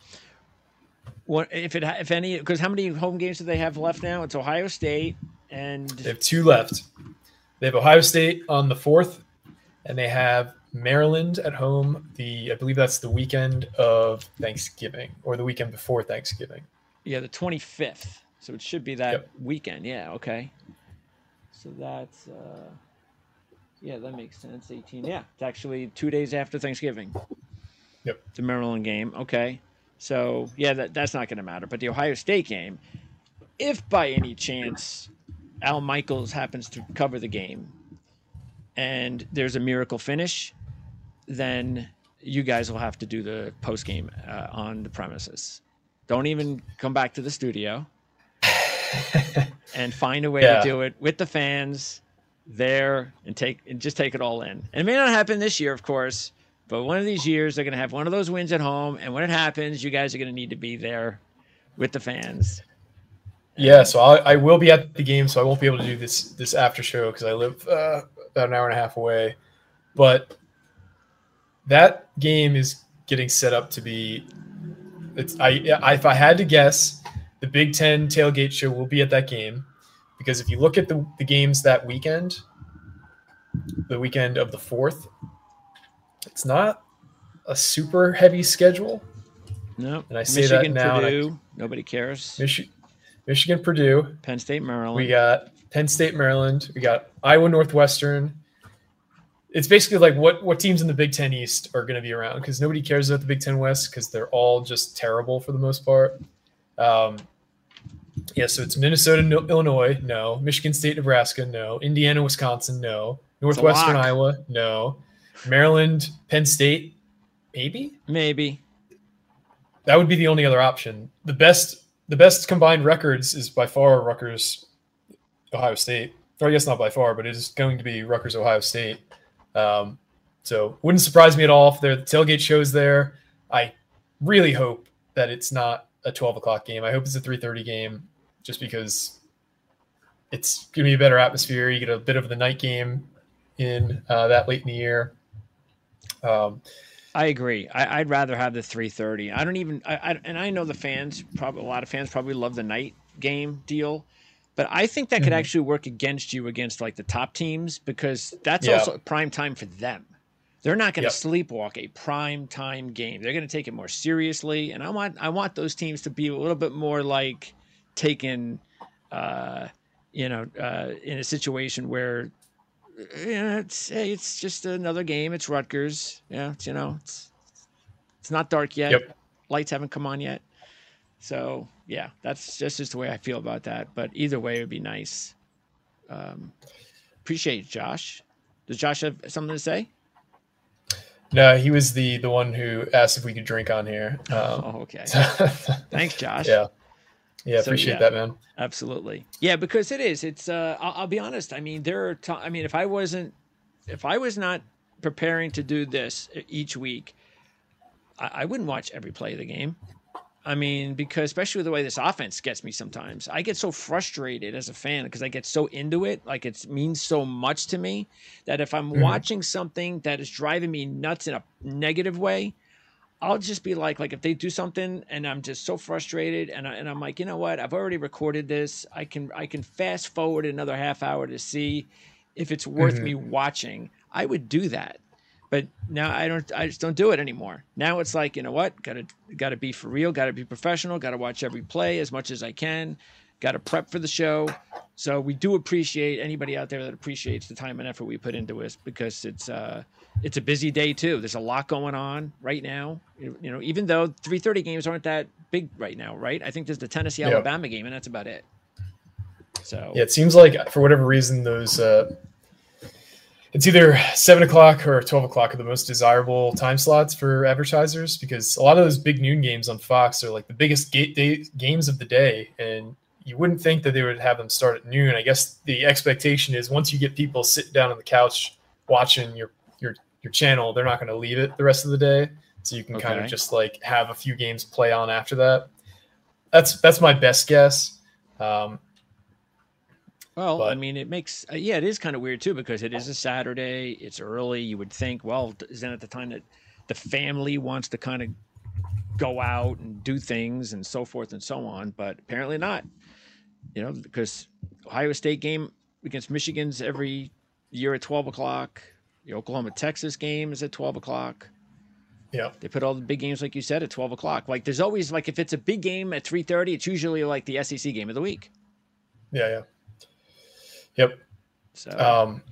what, if it if any, because how many home games do they have left now? It's Ohio State and they have two left. They have Ohio State on the fourth, and they have Maryland at home. The I believe that's the weekend of Thanksgiving or the weekend before Thanksgiving. Yeah, the twenty-fifth. So it should be that yep. weekend. Yeah, okay. So that's. Uh... Yeah, that makes sense. eighteen. Yeah, it's actually two days after Thanksgiving. Yep. It's a Maryland game. Okay. So, yeah, that, that's not going to matter. But the Ohio State game, if by any chance Al Michaels happens to cover the game and there's a miracle finish, then you guys will have to do the postgame uh, on the premises. Don't even come back to the studio and find a way yeah. to do it with the fans there and take and just take it all in. And it may not happen this year, of course, but one of these years they're going to have one of those wins at home. And when it happens, you guys are going to need to be there with the fans. And yeah. So I'll, I will be at the game, so I won't be able to do this, this after show, cause I live uh, about an hour and a half away, but that game is getting set up to be it's I, I if I had to guess, the Big Ten tailgate show will be at that game. Because if you look at the, the games that weekend, the weekend of the fourth, it's not a super heavy schedule. No. And I say Michigan, that now. Purdue, I, nobody cares. Michi- Michigan, Purdue. Penn State, Maryland. We got Penn State, Maryland. We got Iowa, Northwestern. It's basically like what, what teams in the Big Ten East are going to be around, because nobody cares about the Big Ten West because they're all just terrible for the most part. Um Yeah, so it's Minnesota, no, Illinois, no. Michigan State, Nebraska, no. Indiana, Wisconsin, no. Northwestern, Iowa, no. Maryland, Penn State, maybe? Maybe. That would be the only other option. The best the best combined records is by far Rutgers, Ohio State. Or I guess not by far, but it is going to be Rutgers, Ohio State. Um, so wouldn't surprise me at all if the tailgate show's there. I really hope that it's not a twelve o'clock game. I hope it's a three thirty game, just because it's going to be a better atmosphere. You get a bit of the night game in uh, that late in the year. Um, I agree. I, I'd rather have the three thirty. I don't even, I, I, and I know the fans, probably a lot of fans probably love the night game deal, but I think that could mm-hmm. actually work against you against like the top teams, because that's yeah. also prime time for them. They're not going to yep. sleepwalk a prime time game. They're going to take it more seriously, and I want I want those teams to be a little bit more like taken, uh, you know, uh, in a situation where, you know, it's hey, it's just another game. It's Rutgers, yeah. It's, you know, it's it's not dark yet. Yep. Lights haven't come on yet. So yeah, that's just, just the way I feel about that. But either way, it would be nice. Um, appreciate it, Josh. Does Josh have something to say? No, he was the the one who asked if we could drink on here. Um, oh, okay. Thanks, Josh. Yeah, yeah, so, appreciate yeah, that, man. Absolutely. Yeah, because it is. It's. Uh, I'll, I'll be honest. I mean, there are. T- I mean, if I wasn't, if I was not preparing to do this each week, I, I wouldn't watch every play of the game. I mean, because especially the way this offense gets me sometimes, I get so frustrated as a fan because I get so into it. Like it means so much to me that if I'm mm-hmm. watching something that is driving me nuts in a negative way, I'll just be like, like if they do something and I'm just so frustrated and, I, and I'm like, you know what, I've already recorded this. I can, I can fast forward another half hour to see if it's worth mm-hmm. me watching. I would do that. But now I don't, I just don't do it anymore. Now it's like, you know what, gotta, gotta be for real, gotta be professional, gotta watch every play as much as I can, gotta prep for the show. So we do appreciate anybody out there that appreciates the time and effort we put into it, because it's uh, it's a busy day too. There's a lot going on right now. You know, even though three thirty games aren't that big right now, right? I think there's the Tennessee Alabama yeah. game, and that's about it. So yeah, it seems like for whatever reason those uh, it's either seven o'clock or twelve o'clock are the most desirable time slots for advertisers, because a lot of those big noon games on Fox are like the biggest gate day, games of the day, and you wouldn't think that they would have them start at noon. I guess the expectation is once you get people sitting down on the couch watching your your your channel, they're not going to leave it the rest of the day. So you can okay. kind of just like have a few games play on after that. That's that's my best guess. Um, well, but, I mean, it makes uh, yeah, it is kind of weird too, because it is a Saturday. It's early. You would think, well, isn't it the time that the family wants to kind of go out and do things and so forth and so on? But apparently not. You know, because Ohio State game against Michigan's every year at twelve o'clock. The Oklahoma Texas game is at twelve o'clock. Yeah, they put all the big games, like you said, at twelve o'clock. Like there's always like if it's a big game at three thirty, it's usually like the S E C game of the week. Yeah, yeah, yep. So, um,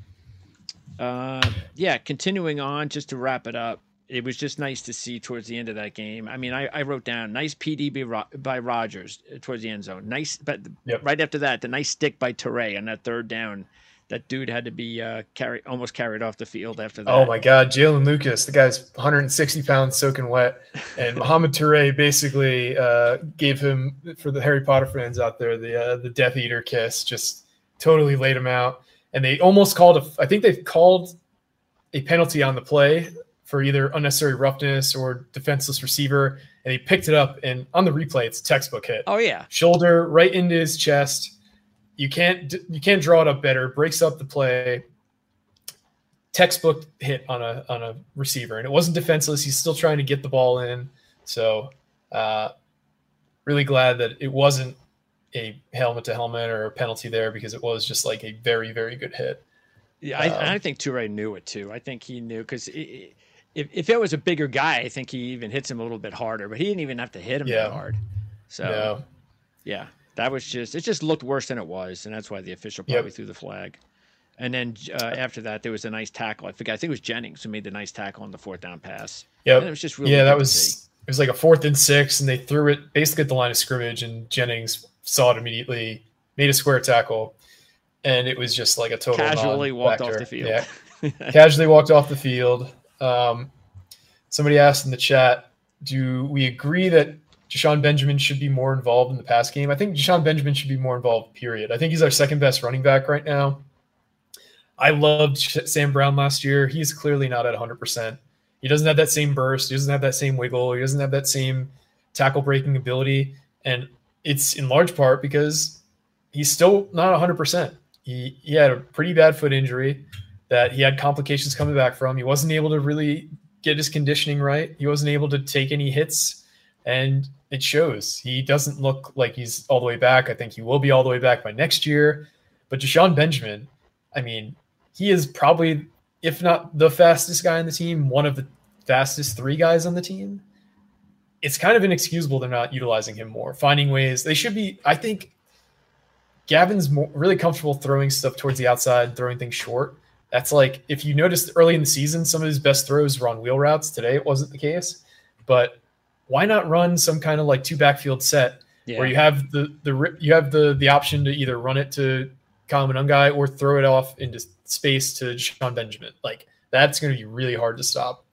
uh, yeah. Continuing on, just to wrap it up, it was just nice to see towards the end of that game. I mean, I, I wrote down nice P D B by Rogers towards the end zone. Nice, but yep. right after that, the nice stick by Toure on that third down. That dude had to be uh, carried, almost carried off the field after that. Oh my God, Jalen Lucas, the guy's one hundred sixty pounds soaking wet, and Muhammad Toure basically uh, gave him, for the Harry Potter fans out there, the uh, the Death Eater kiss. Just totally laid him out, and they almost called a. I think they've called a penalty on the play for either unnecessary roughness or defenseless receiver. And he picked it up, and on the replay, it's a textbook hit. Oh yeah. Shoulder right into his chest. You can't, you can't draw it up better. Breaks up the play. Textbook hit on a, on a receiver, and it wasn't defenseless. He's still trying to get the ball in. So uh, really glad that it wasn't a helmet to helmet or a penalty there, because it was just like a very, very good hit. Yeah. I, um, I think Toure knew it too. I think he knew, cause it, it, If if it was a bigger guy, I think he even hits him a little bit harder, but he didn't even have to hit him yeah. that hard. So, no. yeah, that was just – it just looked worse than it was, and that's why the official probably yep. threw the flag. And then uh, after that, there was a nice tackle. I forget, I think it was Jennings who made the nice tackle on the fourth down pass. Yep. And it was just really yeah, that was – it was like a fourth and six, and they threw it basically at the line of scrimmage, and Jennings saw it immediately, made a square tackle, and it was just like a total Casually walked off the field. Yeah. Casually walked off the field. Um, somebody asked in the chat, do we agree that Deshaun Benjamin should be more involved in the pass game? I think Deshaun Benjamin should be more involved, period. I think he's our second best running back right now. I loved Sam Brown last year. He's clearly not at one hundred percent. He doesn't have that same burst. He doesn't have that same wiggle. He doesn't have that same tackle breaking ability. And it's in large part because he's still not one hundred percent. He, he had a pretty bad foot injury that he had complications coming back from. He wasn't able to really get his conditioning right. He wasn't able to take any hits, and it shows. He doesn't look like he's all the way back. I think he will be all the way back by next year. But Deshaun Benjamin, I mean, he is probably, if not the fastest guy on the team, one of the fastest three guys on the team. It's kind of inexcusable they're not utilizing him more, finding ways. They should be, I think, Gavin's more, really comfortable throwing stuff towards the outside, throwing things short. That's like, if you noticed early in the season, some of his best throws were on wheel routes. Today it wasn't the case, but why not run some kind of like two backfield set yeah. where you have the the you have the the option to either run it to Kyle Monangai or throw it off into space to Deshaun Benjamin? Like, that's going to be really hard to stop.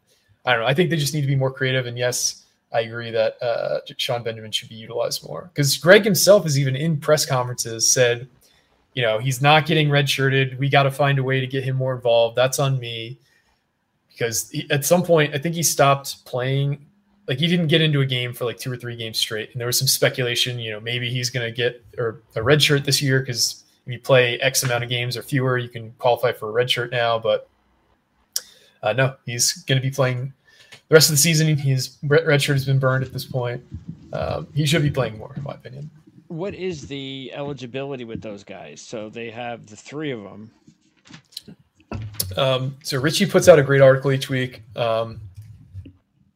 I don't know. I think they just need to be more creative. And yes, I agree that uh, Deshaun Benjamin should be utilized more, because Greg himself is even in press conferences said, you know, he's not getting redshirted. We got to find a way to get him more involved. That's on me. Because he, at some point, I think he stopped playing. Like, he didn't get into a game for like two or three games straight. And there was some speculation, you know, maybe he's going to get or a redshirt this year, because if you play X amount of games or fewer, you can qualify for a redshirt now. But uh, no, he's going to be playing The rest of the season, his red shirt has been burned at this point. Um, he should be playing more, in my opinion. What is the eligibility with those guys? So they have the three of them. Um, so Richie puts out a great article each week um,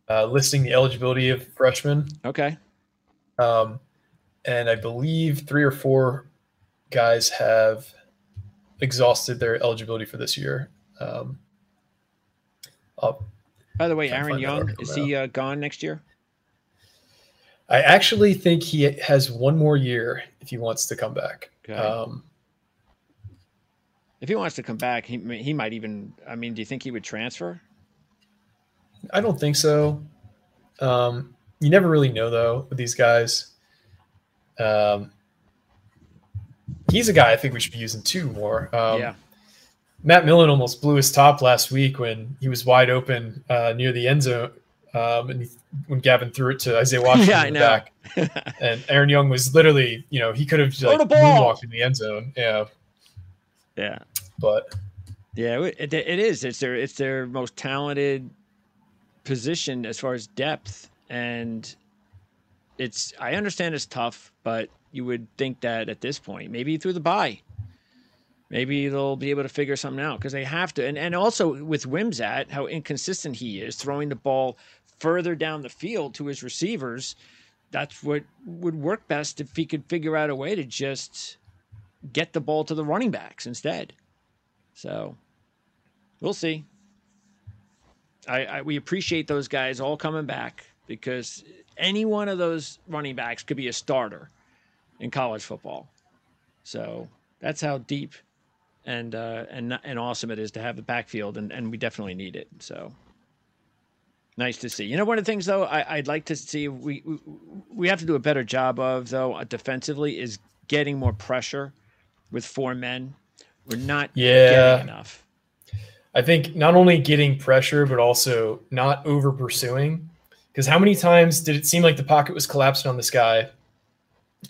uh, listing the eligibility of freshmen. Okay. Um, and I believe three or four guys have exhausted their eligibility for this year. Um, I'll By the way, Aaron Young, is he uh, gone next year? I actually think he has one more year if he wants to come back. Okay. Um, if he wants to come back, he he might even – I mean, do you think he would transfer? I don't think so. Um, you never really know, though, with these guys. Um, he's a guy I think we should be using two more. Um, yeah. Matt Millen almost blew his top last week when he was wide open uh, near the end zone, um, and he, when Gavin threw it to Isaiah Washington yeah, in the back, and Aaron Young was literally, you know, he could have like moonwalked in the end zone. Yeah, yeah, but yeah, it, it is. It's their it's their most talented position as far as depth, and it's. I understand it's tough, but you would think that at this point, maybe through the bye. Maybe they'll be able to figure something out because they have to. And and also with Wimsatt, how inconsistent he is, throwing the ball further down the field to his receivers, that's what would work best if he could figure out a way to just get the ball to the running backs instead. So we'll see. I, I we appreciate those guys all coming back because any one of those running backs could be a starter in college football. So that's how deep and uh, and and awesome it is to have the backfield, and, and we definitely need it. So nice to see. You know, one of the things though, I, I'd like to see we, we we have to do a better job of though defensively is getting more pressure with four men. We're not yeah. getting enough. I think not only getting pressure, but also not over pursuing. Because how many times did it seem like the pocket was collapsing on this guy,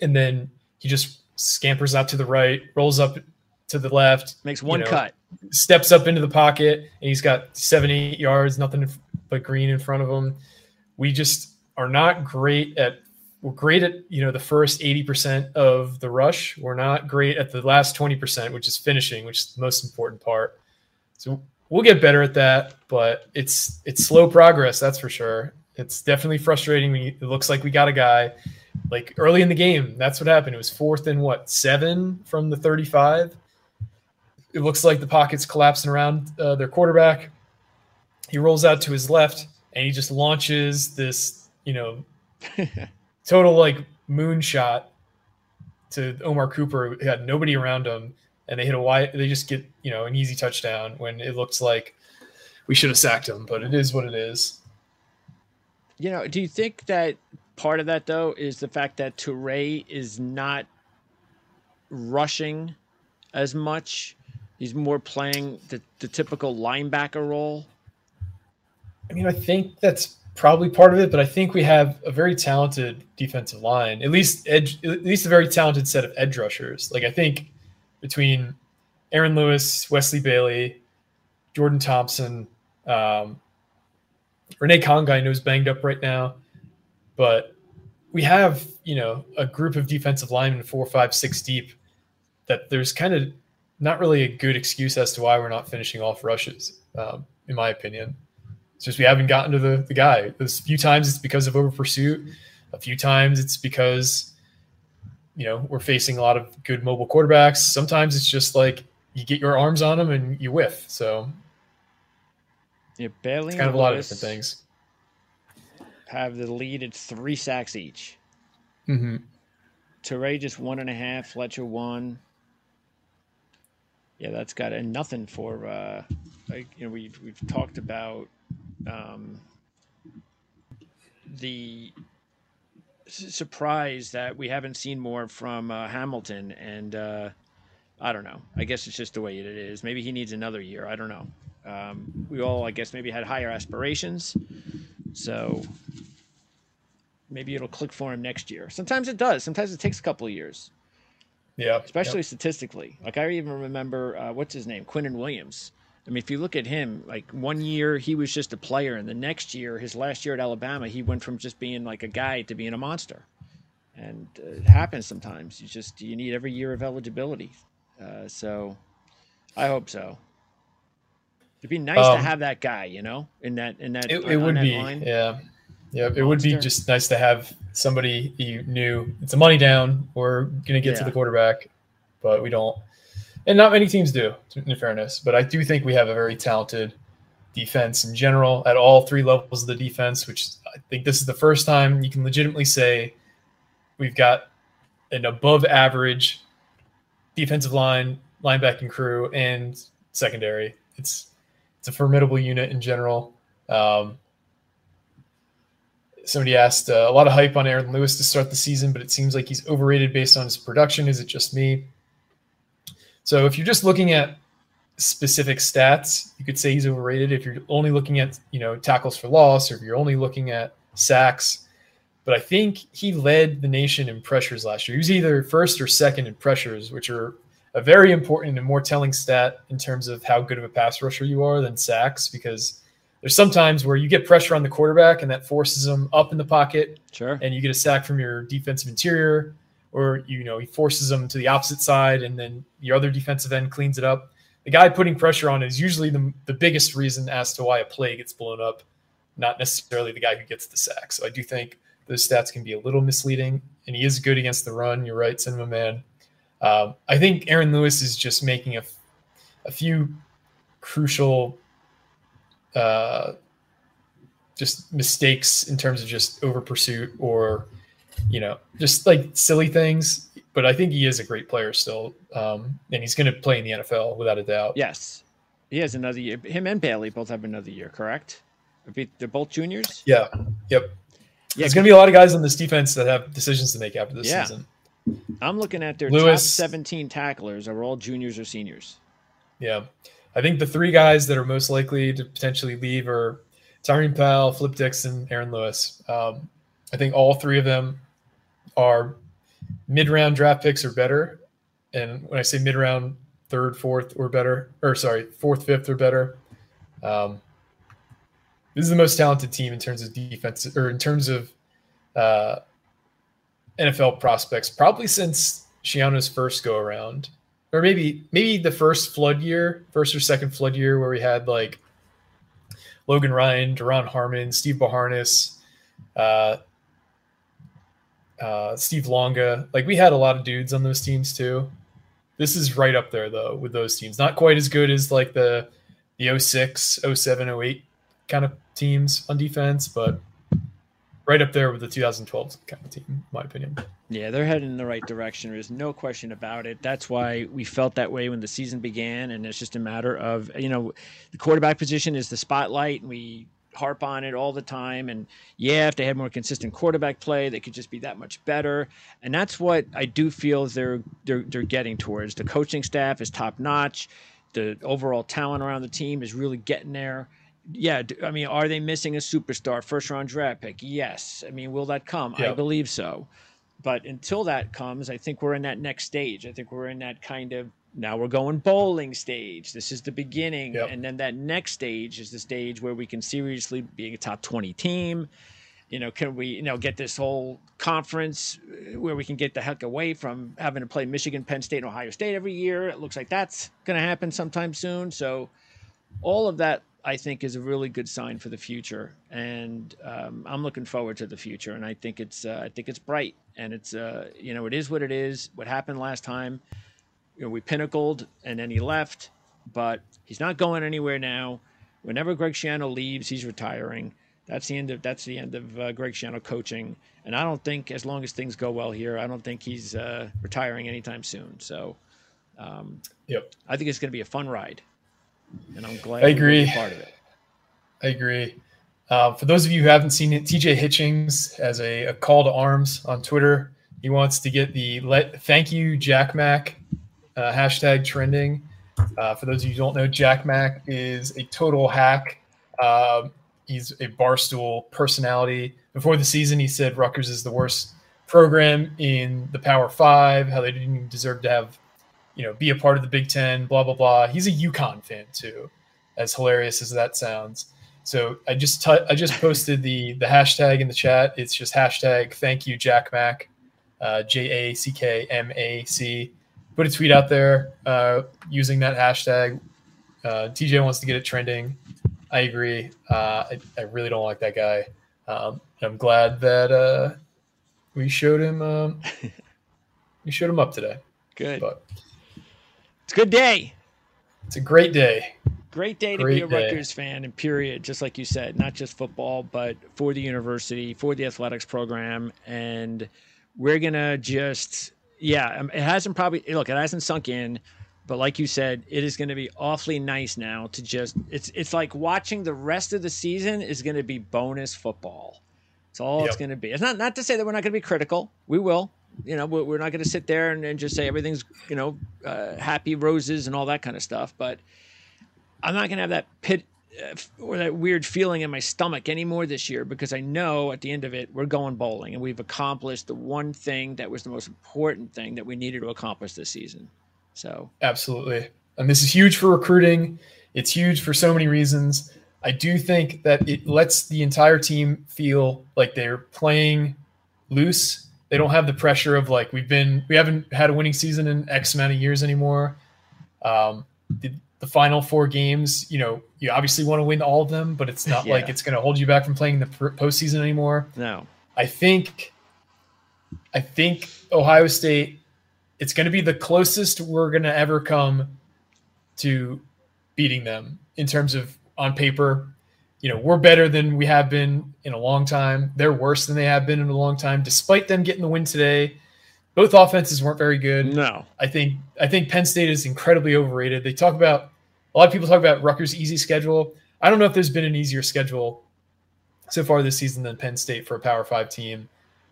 and then he just scampers out to the right, rolls up to the left, makes one you know, cut, steps up into the pocket, and he's got seven, eight yards, nothing but green in front of him. We just are not great at we're great at, you know, the first eighty percent of the rush. We're not great at the last twenty percent, which is finishing, which is the most important part. So we'll get better at that, but it's it's slow progress, that's for sure. It's definitely frustrating when you, it looks like we got a guy. Like early in the game, that's what happened. It was fourth and what, seven from the thirty-five. It looks like the pocket's collapsing around uh, their quarterback. He rolls out to his left, and he just launches this, you know, total like moonshot to Omar Cooper, who had nobody around him, and they hit a wide. They just get, you know, an easy touchdown when it looks like we should have sacked him, but it is what it is. You know, do you think that? Part of that, though, is the fact that Toure is not rushing as much. He's more playing the, the typical linebacker role. I mean, I think that's probably part of it, but I think we have a very talented defensive line, at least edge, at least a very talented set of edge rushers. Like, I think between Aaron Lewis, Wesley Bailey, Jordan Thompson, um, Renee Congai, I know, is banged up right now. But we have, you know, a group of defensive linemen, four, five, six deep, that there's kind of not really a good excuse as to why we're not finishing off rushes, um, in my opinion. It's just we haven't gotten to the, the guy. A few times it's because of over-pursuit. A few times it's because, you know, we're facing a lot of good mobile quarterbacks. Sometimes it's just like you get your arms on them and you whiff. So yeah, barely it's kind of a lot of different things. Have the lead at three sacks each. Mm-hmm. Toure just one and a half, Fletcher one. Yeah, that's got a nothing for uh like you know, we've we've talked about um the s- surprise that we haven't seen more from uh, Hamilton, and uh I don't know. I guess it's just the way it is. Maybe he needs another year. I don't know. Um we all I guess maybe had higher aspirations. So maybe it'll click for him next year. Sometimes it does. Sometimes it takes a couple of years. Yeah. Especially yep. statistically. Like I even remember, uh, what's his name? Quinnen Williams. I mean, if you look at him, like one year he was just a player, and the next year, his last year at Alabama, he went from just being like a guy to being a monster. And uh, it happens sometimes. You just you need every year of eligibility. Uh, so I hope so. It'd be nice um, to have that guy, you know, in that in that. It, it would that be, line. yeah, yeah. It monster. would be just nice to have somebody you knew. It's a money down. We're gonna get yeah. to the quarterback, but we don't. And not many teams do, in fairness. But I do think we have a very talented defense in general at all three levels of the defense, which I think this is the first time you can legitimately say we've got an above-average defensive line, linebacking crew, and secondary. It's it's a formidable unit in general. Um, somebody asked uh, a lot of hype on Aaron Lewis to start the season, but it seems like he's overrated based on his production. Is it just me? So if you're just looking at specific stats, you could say he's overrated. If you're only looking at, you know, tackles for loss, or if you're only looking at sacks. But I think he led the nation in pressures last year. He was either first or second in pressures, which are a very important and more telling stat in terms of how good of a pass rusher you are than sacks, because there's sometimes where you get pressure on the quarterback and that forces him up in the pocket. Sure. And you get a sack from your defensive interior. Or, you know, he forces them to the opposite side and then your other defensive end cleans it up. The guy putting pressure on is usually the, the biggest reason as to why a play gets blown up, not necessarily the guy who gets the sack. So I do think those stats can be a little misleading, and he is good against the run. You're right, Cinema Man. Um, I think Aaron Lewis is just making a, a few crucial uh, just mistakes in terms of just over pursuit or – you know, just like silly things, but I think he is a great player still. Um, and he's going to play in the N F L without a doubt. Yes. He has another year. Him and Bailey both have another year, correct? They're both juniors. Yeah. Yep. Yeah, there's going to be a lot of guys on this defense that have decisions to make after this yeah. season. I'm looking at their Lewis, top seventeen tacklers are all juniors or seniors. Yeah. I think the three guys that are most likely to potentially leave are Tyrone Powell, Flip Dixon, Aaron Lewis. Um, I think all three of them are mid-round draft picks or better. And when I say mid-round, third, fourth, or better, or sorry, fourth, fifth, or better. Um, this is the most talented team in terms of defense, or in terms of uh, N F L prospects, probably since Schiano's first go-around. Or maybe maybe the first flood year, first or second flood year, where we had like Logan Ryan, Daron Harmon, Steve Boharness, uh, Uh, Steve Longa. Like, we had a lot of dudes on those teams too. This is right up there though with those teams. Not quite as good as like the the oh six, oh seven, oh eight kind of teams on defense, but right up there with the two thousand twelve kind of team, in my opinion. Yeah, they're heading in the right direction. There's no question about it. That's why we felt that way when the season began, and it's just a matter of, you know, the quarterback position is the spotlight, and we harp on it all the time. And yeah, if they had more consistent quarterback play, they could just be that much better. And that's what I do feel they're they're they're getting towards. The coaching staff is top notch. The overall talent around the team is really getting there. Yeah, I mean, are they missing a superstar first round draft pick? Yes. I mean, will that come? Yep. I believe so. But until that comes, I think we're in that next stage. I think we're in that kind of, now we're going bowling stage. This is the beginning. Yep. And then that next stage is the stage where we can seriously be a top twenty team. You know, can we, you know, get this whole conference where we can get the heck away from having to play Michigan, Penn State, and Ohio State every year? It looks like that's going to happen sometime soon. So all of that, I think, is a really good sign for the future. And um, I'm looking forward to the future. And I think it's, uh, I think it's bright, and it's, uh, you know, it is what it is. What happened last time, you know, we pinnacled and then he left, but he's not going anywhere now. Whenever Greg Schiano leaves, he's retiring. That's the end of that's the end of uh, Greg Schiano coaching. And I don't think, as long as things go well here, I don't think he's uh, retiring anytime soon. So, um, yep, I think it's going to be a fun ride, and I'm glad I agree. Part of it. I agree. Uh, for those of you who haven't seen it, T J Hitchings has a, a call to arms on Twitter. He wants to get the let thank you Jack Mack. Uh, hashtag trending. Uh, for those of you who don't know, Jack Mack is a total hack. Uh, he's a Barstool personality. Before the season, he said Rutgers is the worst program in the Power Five, how they didn't even deserve to have, you know, be a part of the Big Ten, blah, blah, blah. He's a UConn fan too. as hilarious as that sounds. So I just t- I just posted the the hashtag in the chat. It's just hashtag thank you Jack Mack, uh, J A C K M A C. Put a tweet out there uh, using that hashtag. Uh, T J wants to get it trending. I agree. Uh, I, I really don't like that guy. Um, I'm glad that uh, we showed him. Um, we showed him up today. Good. But it's a good day. It's a great day. Great day to Great be a Rutgers day. fan, and period, just like you said, not just football, but for the university, for the athletics program. And we're going to just, yeah, it hasn't probably, look, it hasn't sunk in, but like you said, it is going to be awfully nice now to just, it's it's like watching the rest of the season is going to be bonus football. It's all yep. it's going to be. It's not, not to say that we're not going to be critical. We will. You know, we're not going to sit there and, and just say everything's, you know, uh, happy roses and all that kind of stuff, but I'm not going to have that pit or that weird feeling in my stomach anymore this year, because I know at the end of it, we're going bowling and we've accomplished the one thing that was the most important thing that we needed to accomplish this season. So absolutely. And this is huge for recruiting. It's huge for so many reasons. I do think that it lets the entire team feel like they're playing loose. They don't have the pressure of like, we've been, we haven't had a winning season in X amount of years anymore. Um, the, The final four games, you know, you obviously want to win all of them, but it's not yeah. like it's going to hold you back from playing the postseason anymore. No, I think, I think Ohio State, it's going to be the closest we're going to ever come to beating them in terms of on paper. You know, we're better than we have been in a long time. They're worse than they have been in a long time, despite them getting the win today. Both offenses weren't very good. No, I think I think Penn State is incredibly overrated. They talk about. A lot of people talk about Rutgers' easy schedule. I don't know if there's been an easier schedule so far this season than Penn State for a Power Five team.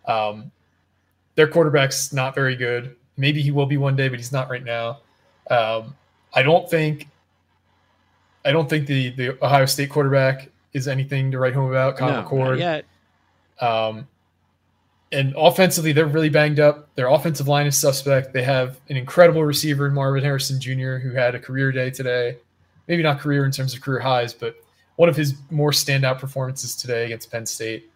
Um, their quarterback's not very good. Maybe he will be one day, but he's not right now. Um, I don't think I don't think the, the Ohio State quarterback is anything to write home about. Kyle McCord. Not yet. Um, and offensively, they're really banged up. Their offensive line is suspect. They have an incredible receiver in Marvin Harrison Junior, who had a career day today. Maybe not career in terms of career highs, but one of his more standout performances today against Penn State.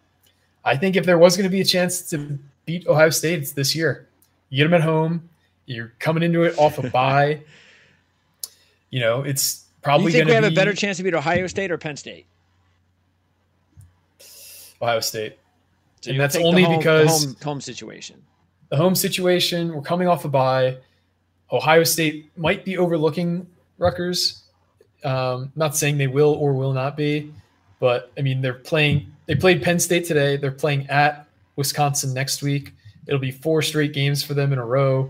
I think if there was going to be a chance to beat Ohio State, it's this year. You get them at home. You're coming into it off a bye. You know, it's probably going to be – You think we have be... a better chance to beat Ohio State or Penn State? Ohio State. So and that's only the home, because the home, home situation, the home situation, we're coming off a bye. Ohio State might be overlooking Rutgers. Um, not saying they will or will not be, but I mean, they're playing, they played Penn State today. They're playing at Wisconsin next week. It'll be four straight games for them in a row.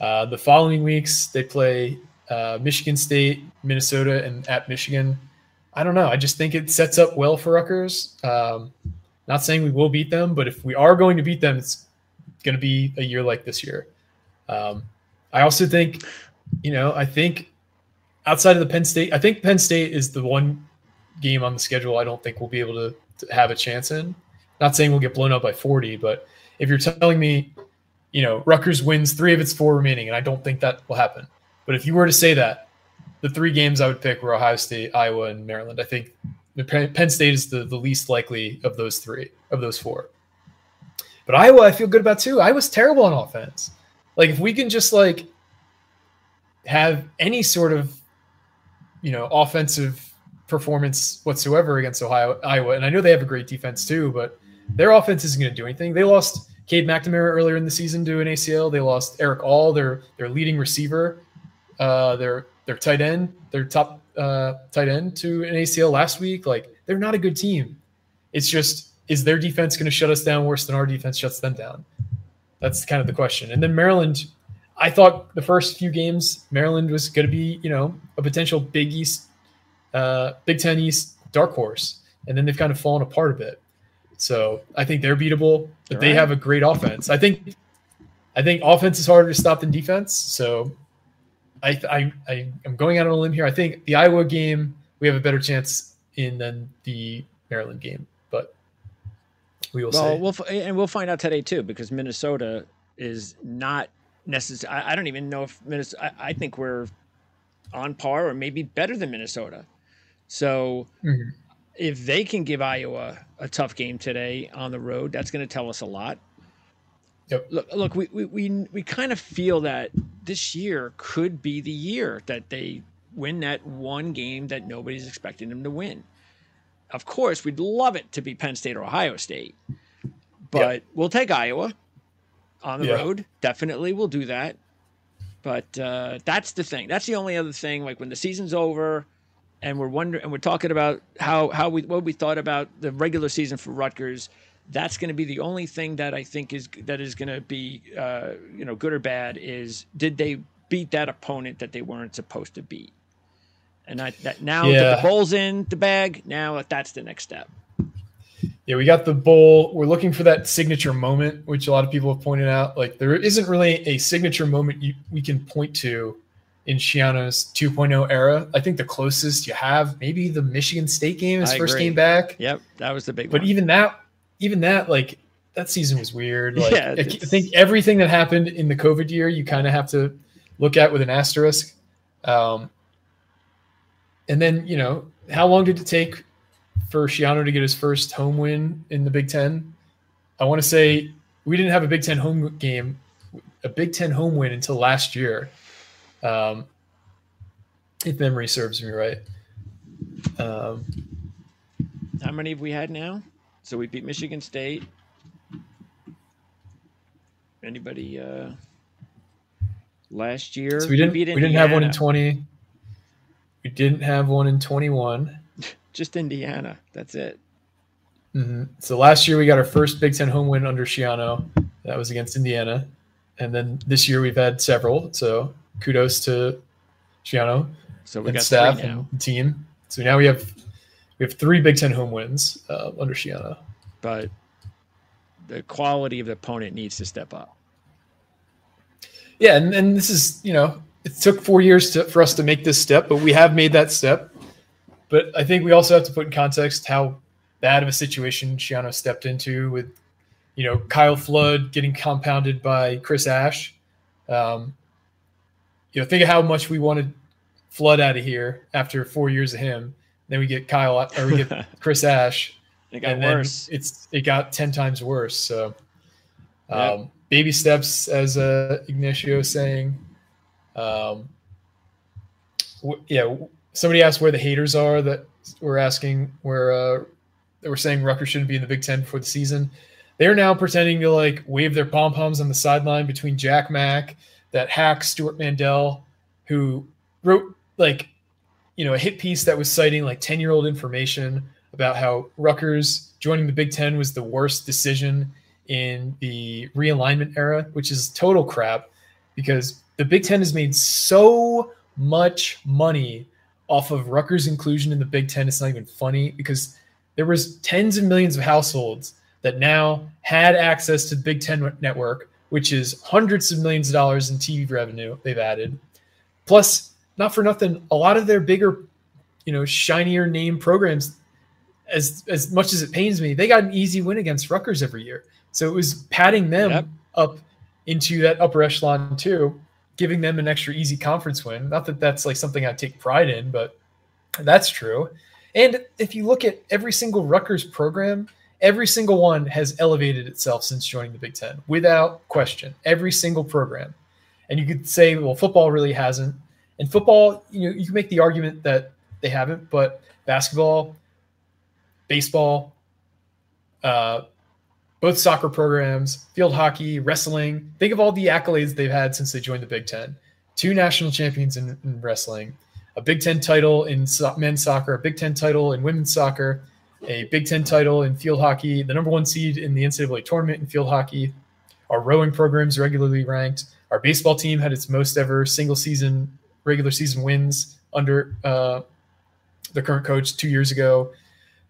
Uh, the following weeks they play uh, Michigan State, Minnesota, and at Michigan. I don't know. I just think it sets up well for Rutgers. Um, Not saying we will beat them, but if we are going to beat them, it's going to be a year like this year. Um, I also think, you know, I think outside of the Penn State, I think Penn State is the one game on the schedule I don't think we'll be able to, to have a chance in. Not saying we'll get blown up by forty, but if you're telling me, you know, Rutgers wins three of its four remaining, and I don't think that will happen. But if you were to say that, the three games I would pick were Ohio State, Iowa, and Maryland. I think Penn State is the, the least likely of those three, of those four. But Iowa, I feel good about too. Iowa's terrible on offense. Like if we can just like have any sort of, you know, offensive performance whatsoever against Ohio, Iowa, and I know they have a great defense too, but their offense isn't going to do anything. They lost Cade McNamara earlier in the season to an A C L. They lost Eric All, their their leading receiver, uh, their their tight end, their top. Uh, tight end to an A C L last week. Like they're not a good team. It's just, is their defense going to shut us down worse than our defense shuts them down? That's kind of the question. And then Maryland, I thought the first few games Maryland was going to be, you know, a potential Big East, uh, Big Ten East dark horse, and then they've kind of fallen apart a bit. So I think they're beatable, but they have a great offense. I think, I think offense is harder to stop than defense. So. I, I I am going out on a limb here. I think the Iowa game we have a better chance in than the Maryland game, but we will well, see. We'll, and we'll find out today too, because Minnesota is not necessary. I don't even know if Minnesota. I, I think we're on par or maybe better than Minnesota. So mm-hmm. if they can give Iowa a tough game today on the road, that's going to tell us a lot. Yep. Look, look, we, we, we, we kind of feel that this year could be the year that they win that one game that nobody's expecting them to win. Of course, we'd love it to be Penn State or Ohio State, but yep. we'll take Iowa on the yeah. road. Definitely we'll do that. But uh, that's the thing. That's the only other thing. Like when the season's over and we're wondering, and we're talking about how, how we, what we thought about the regular season for Rutgers, that's going to be the only thing that I think is, that is going to be, uh, you know, good or bad is, did they beat that opponent that they weren't supposed to beat? And I, that now yeah. that the bowl's in the bag, now that's the next step. Yeah, we got the bowl. We're looking for that signature moment, which a lot of people have pointed out. Like, there isn't really a signature moment you, we can point to in Schiano's two point oh era. I think the closest you have, maybe the Michigan State game, his I first agree. game back. Yep, that was the big but one. But even that, even that, like, that season was weird. Like, yeah, I think everything that happened in the COVID year, you kind of have to look at with an asterisk. Um, and then, you know, how long did it take for Schiano to get his first home win in the Big Ten? I want to say we didn't have a Big Ten home game, a Big Ten home win until last year. Um, if memory serves me right. Um, How many have we had now? So we beat Michigan State. Anybody uh, last year? So we didn't, we beat Indiana. We didn't have one in twenty. We didn't have one in twenty-one. Just Indiana. That's it. Mm-hmm. So last year we got our first Big Ten home win under Schiano. That was against Indiana. And then this year we've had several. So kudos to Schiano so we and got staff three now. And team. So now we have we have three Big Ten home wins uh, under Schiano. But the quality of the opponent needs to step up. Yeah, and, and this is, you know, it took four years to, for us to make this step, but we have made that step. But I think we also have to put in context how bad of a situation Schiano stepped into with, you know, Kyle Flood getting compounded by Chris Ash. Um, you know, think of how much we wanted Flood out of here after four years of him. Then we get Kyle or we get Chris Ash. It got and worse. Then it's it got ten times worse. So, um, yeah. baby steps, as uh, Ignacio is saying. Um, w- yeah. Somebody asked where the haters are that were asking where uh, they were saying Rutgers shouldn't be in the Big Ten before the season. They're now pretending to like wave their pom poms on the sideline between Jack Mack, that hack Stuart Mandel, who wrote like, you know, a hit piece that was citing like ten year old information about how Rutgers joining the Big Ten was the worst decision in the realignment era, which is total crap because the Big Ten has made so much money off of Rutgers' inclusion in the Big Ten. It's not even funny because there was tens of millions of households that now had access to the Big Ten network, which is hundreds of millions of dollars in T V revenue they've added. Plus, not for nothing, a lot of their bigger, you know, shinier name programs, as as much as it pains me, they got an easy win against Rutgers every year. So it was patting them yep. up into that upper echelon too, giving them an extra easy conference win. Not that that's like something I take pride in, but that's true. And if you look at every single Rutgers program, every single one has elevated itself since joining the Big Ten without question, every single program. And you could say, well, football really hasn't. And football, you know, you can make the argument that they haven't, but basketball, baseball, uh, both soccer programs, field hockey, wrestling. Think of all the accolades they've had since they joined the Big Ten. Two national champions in, in wrestling, a Big Ten title in so- men's soccer, a Big Ten title in women's soccer, a Big Ten title in field hockey, the number one seed in the N C double A tournament in field hockey. Our rowing program's regularly ranked. Our baseball team had its most ever single season, regular season wins under uh, the current coach two years ago.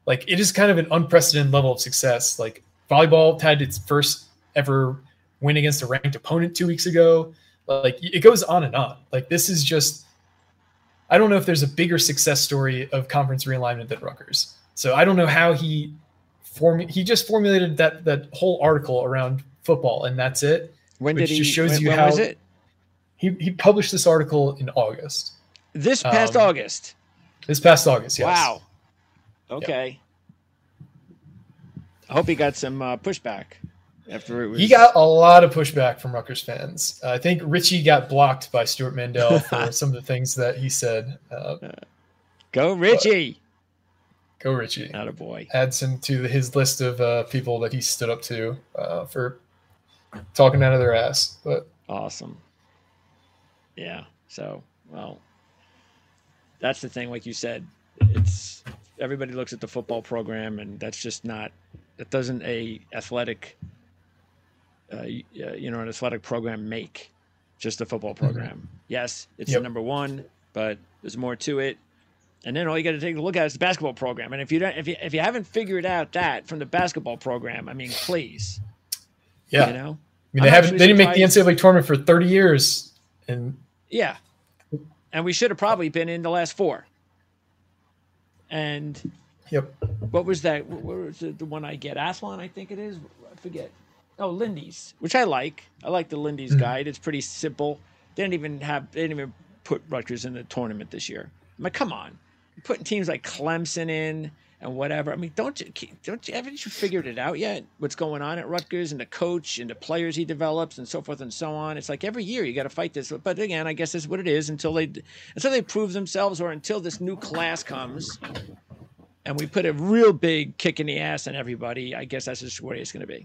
Like, it is kind of an unprecedented level of success. Like, volleyball had its first ever win against a ranked opponent two weeks ago. Like, it goes on and on. Like, this is just, I don't know if there's a bigger success story of conference realignment than Rutgers. So I don't know how he form he just formulated that, that whole article around football. And that's it. When did he, just shows when, you when how was it? He, he published this article in August, this past um, August. This past August, yes. Wow. Okay. Yeah. I hope he got some uh, pushback after it was. He got a lot of pushback from Rutgers fans. Uh, I think Richie got blocked by Stuart Mandel for some of the things that he said. Uh, go Richie. Uh, go Richie. Attaboy. Adds him to his list of uh, people that he stood up to uh, for talking out of their ass. But awesome. Yeah. So, well, that's the thing. Like you said, it's everybody looks at the football program, and that's just not. It doesn't a athletic, uh, you know, an athletic program make just a football program. Mm-hmm. Yes, it's yep. the number one, but there's more to it. And then all you got to take a look at is the basketball program. And if you don't, if you if you haven't figured out that from the basketball program, I mean, please. Yeah. You know, I mean, they I'm haven't. They didn't make the N C double A tournament for thirty years, and yeah. And we should have probably been in the last four. And yep. What was that? What was the, the one I get? Athlon, I think it is. I forget. Oh, Lindy's, which I like. I like the Lindy's mm-hmm. guide. It's pretty simple. They didn't even have. They didn't even put Rutgers in the tournament this year. I'm like, come on, you're putting teams like Clemson in and whatever. I mean, don't you? Don't you? Haven't you figured it out yet? What's going on at Rutgers and the coach and the players he develops and so forth and so on. It's like every year you got to fight this. But again, I guess that's what it is until they until they prove themselves or until this new class comes and we put a real big kick in the ass on everybody. I guess that's just what it's going to be.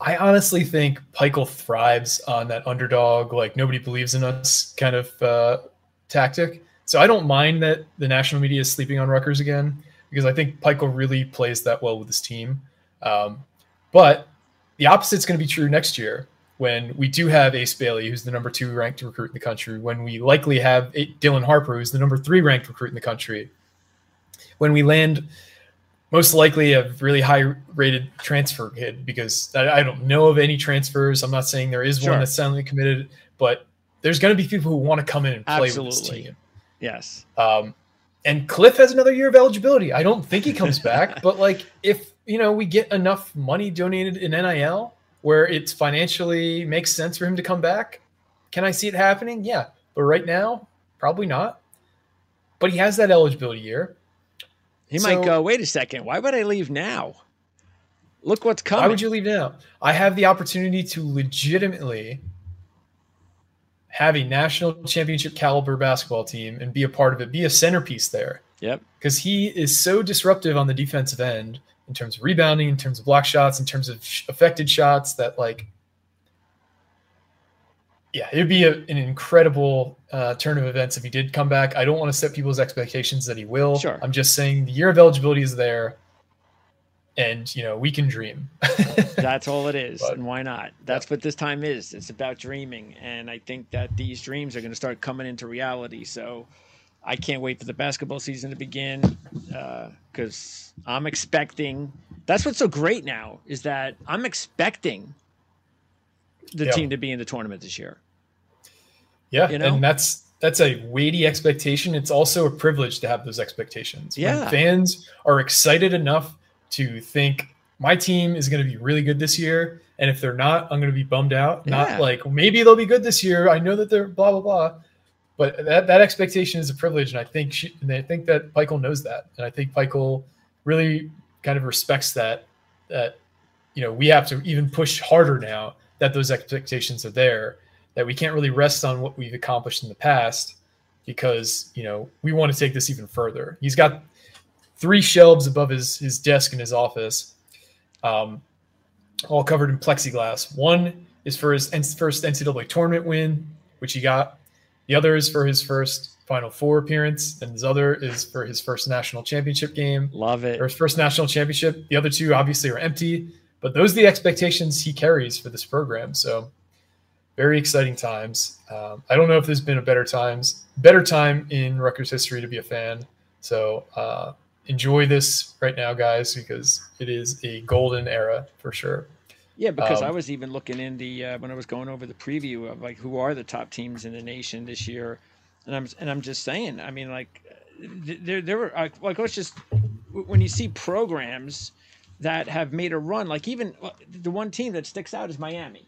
I honestly think Pikiell thrives on that underdog, like nobody believes in us kind of uh, tactic. So I don't mind that the national media is sleeping on Rutgers again, because I think Pikiell really plays that well with his team. Um, but the opposite's going to be true next year when we do have Ace Bailey, who's the number two ranked recruit in the country, when we likely have Dylan Harper, who's the number three ranked recruit in the country, when we land most likely a really high-rated transfer kid, because I, I don't know of any transfers. I'm not saying there is sure. one that's soundly committed, but there's going to be people who want to come in and play Absolutely. with this team. Yes. Um, And Cliff has another year of eligibility. I don't think he comes back, but like if you know we get enough money donated in N I L where it financially makes sense for him to come back, can I see it happening? Yeah, but right now probably not. But he has that eligibility year. He so, might go. Wait a second. Why would I leave now? Look what's coming. Why would you leave now? I have the opportunity to legitimately have a national championship caliber basketball team and be a part of it, be a centerpiece there. Yep. Because he is so disruptive on the defensive end in terms of rebounding, in terms of block shots, in terms of affected shots that like, yeah, it'd be a, an incredible uh, turn of events if he did come back. I don't want to set people's expectations that he will. Sure. I'm just saying the year of eligibility is there and, you know, we can dream. That's all it is. But, and why not? That's yeah. what this time is. It's about dreaming. And I think that these dreams are going to start coming into reality. So I can't wait for the basketball season to begin because uh, I'm expecting. That's what's so great now is that I'm expecting the yeah. team to be in the tournament this year. Yeah. You know? And that's. That's a weighty expectation. It's also a privilege to have those expectations. Yeah. When fans are excited enough to think my team is going to be really good this year. And if they're not, I'm going to be bummed out. Not yeah. like maybe they'll be good this year. I know that they're blah, blah, blah, but that, that expectation is a privilege. And I think, she, and I think that Pikiell knows that. And I think Pikiell really kind of respects that, that, you know, we have to even push harder now that those expectations are there, that we can't really rest on what we've accomplished in the past because, you know, we want to take this even further. He's got three shelves above his, his desk in his office, um, all covered in plexiglass. One is for his first N C double A tournament win, which he got. The other is for his first Final Four appearance, and his other is for his first national championship game. Love it. Or his first national championship. The other two obviously are empty, but those are the expectations he carries for this program. So very exciting times. Um, I don't know if there's been a better times, better time in Rutgers history to be a fan. So, uh, enjoy this right now, guys, because it is a golden era for sure. Yeah, because um, I was even looking in the uh, when I was going over the preview of like who are the top teams in the nation this year, and I'm and I'm just saying, I mean, like there there were like, like let's just when you see programs that have made a run, like even the one team that sticks out is Miami.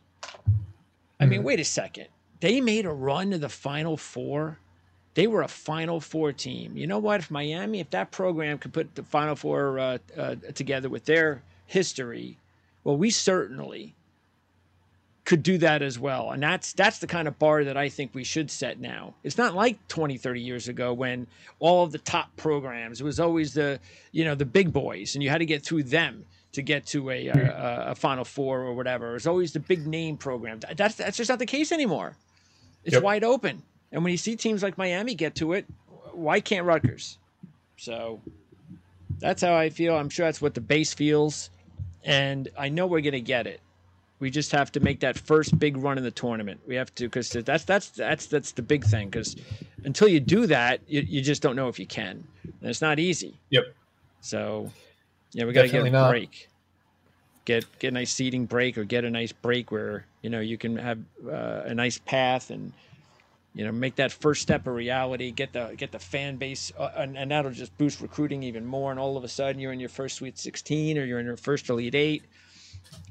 I mm-hmm. mean, wait a second, they made a run to the Final Four They were a Final Four team. You know what? If Miami, if that program could put the Final Four uh, uh, together with their history, well, we certainly could do that as well. And that's that's the kind of bar that I think we should set now. It's not like twenty, thirty years ago when all of the top programs, it was always the, you know, the big boys, and you had to get through them to get to a, a, a Final Four or whatever. It was always the big name program. That's, that's just not the case anymore. It's yep. wide open. And when you see teams like Miami get to it, why can't Rutgers? So that's how I feel. I'm sure that's what the base feels. And I know we're going to get it. We just have to make that first big run in the tournament. We have to, because that's, that's, that's, that's the big thing. Because until you do that, you, you just don't know if you can. And it's not easy. Yep. So, yeah, we got to get a not. break. Get, get a nice seating break or get a nice break where, you know, you can have uh, a nice path and, you know, make that first step a reality, get the get the fan base, uh, and, and that'll just boost recruiting even more. And all of a sudden you're in your first Sweet sixteen or you're in your first Elite Eight,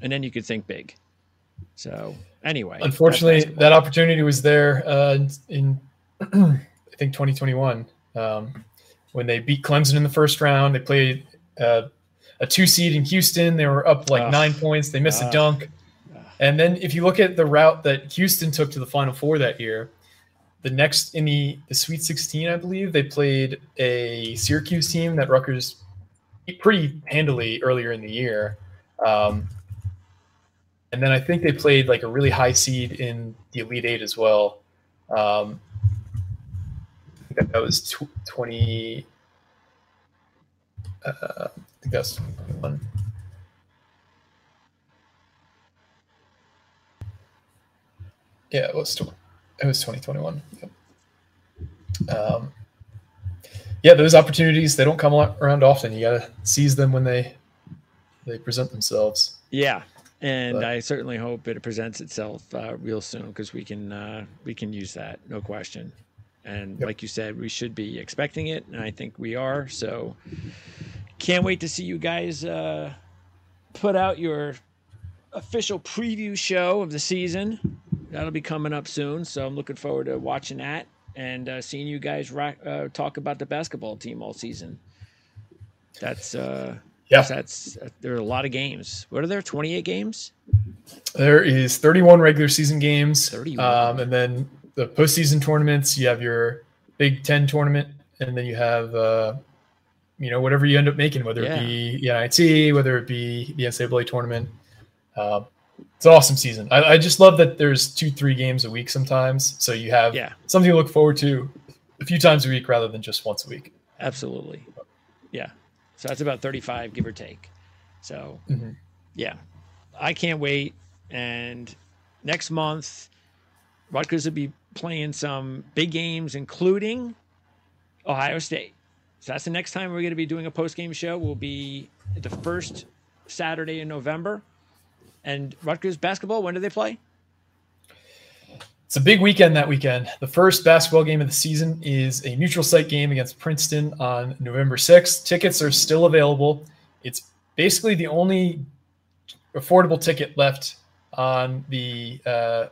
and then you could think big. So anyway. Unfortunately, that opportunity was there uh, in, I think, twenty twenty-one um, when they beat Clemson in the first round. They played uh, a two seed in Houston. They were up like uh, nine points. They missed uh, a dunk. Uh, and then if you look at the route that Houston took to the Final Four that year, the next in the, the Sweet sixteen, I believe, they played a Syracuse team that Rutgers beat pretty handily earlier in the year. Um, and then I think they played like a really high seed in the Elite Eight as well. Um, I think that was tw- twenty. Uh, I think that was twenty-one. Yeah, it was twenty-one. It was twenty twenty-one. Yep. Um, yeah, those opportunities, they don't come around often. You got to seize them when they they present themselves. Yeah, and but. I certainly hope it presents itself uh, real soon because we can uh, we can use that, no question. And yep. like you said, we should be expecting it, and I think we are. So can't wait to see you guys uh, put out your official preview show of the season. That'll be coming up soon, so I'm looking forward to watching that and uh, seeing you guys rock, uh, talk about the basketball team all season. That's uh, yeah. That's uh, there are a lot of games. What are there? twenty-eight games. There is thirty-one regular season games, thirty-one. Um, and then the postseason tournaments. You have your Big Ten tournament, and then you have uh, you know whatever you end up making, whether yeah. it be the N I T, whether it be the N C double A tournament. Uh, It's an awesome season. I, I just love that there's two, three games a week sometimes. So you have yeah. something to look forward to a few times a week rather than just once a week. Absolutely. Yeah. So that's about thirty-five, give or take. So, mm-hmm. yeah, I can't wait. And next month, Rutgers will be playing some big games, including Ohio State. So that's the next time we're going to be doing a post-game show. We'll be the first Saturday in November. And Rutgers basketball, when do they play? It's a big weekend that weekend. The first basketball game of the season is a neutral site game against Princeton on November sixth. Tickets are still available. It's basically the only affordable ticket left on the uh,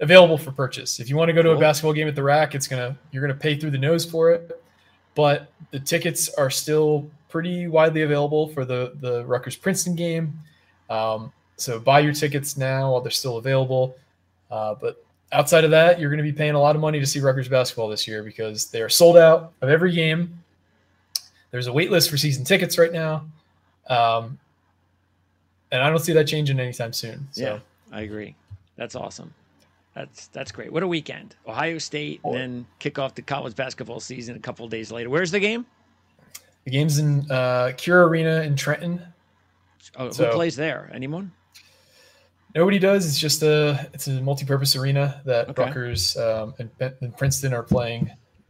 available for purchase. If you want to go to cool. a basketball game at the Rack, it's gonna you're gonna pay through the nose for it. But the tickets are still pretty widely available for the the Rutgers Princeton game. Um, so buy your tickets now while they're still available. Uh, but outside of that, you're going to be paying a lot of money to see Rutgers basketball this year because they are sold out of every game. There's a wait list for season tickets right now. Um, and I don't see that changing anytime soon. So. Yeah, I agree. That's awesome. That's, that's great. What a weekend. Ohio State, oh. and then kick off the college basketball season a couple of days later. Where's the game? The game's in, uh, Cure Arena in Trenton. Oh, so, who plays there? Anyone? Nobody does. It's just a it's a multi-purpose arena that okay. Rutgers um, and, and Princeton are playing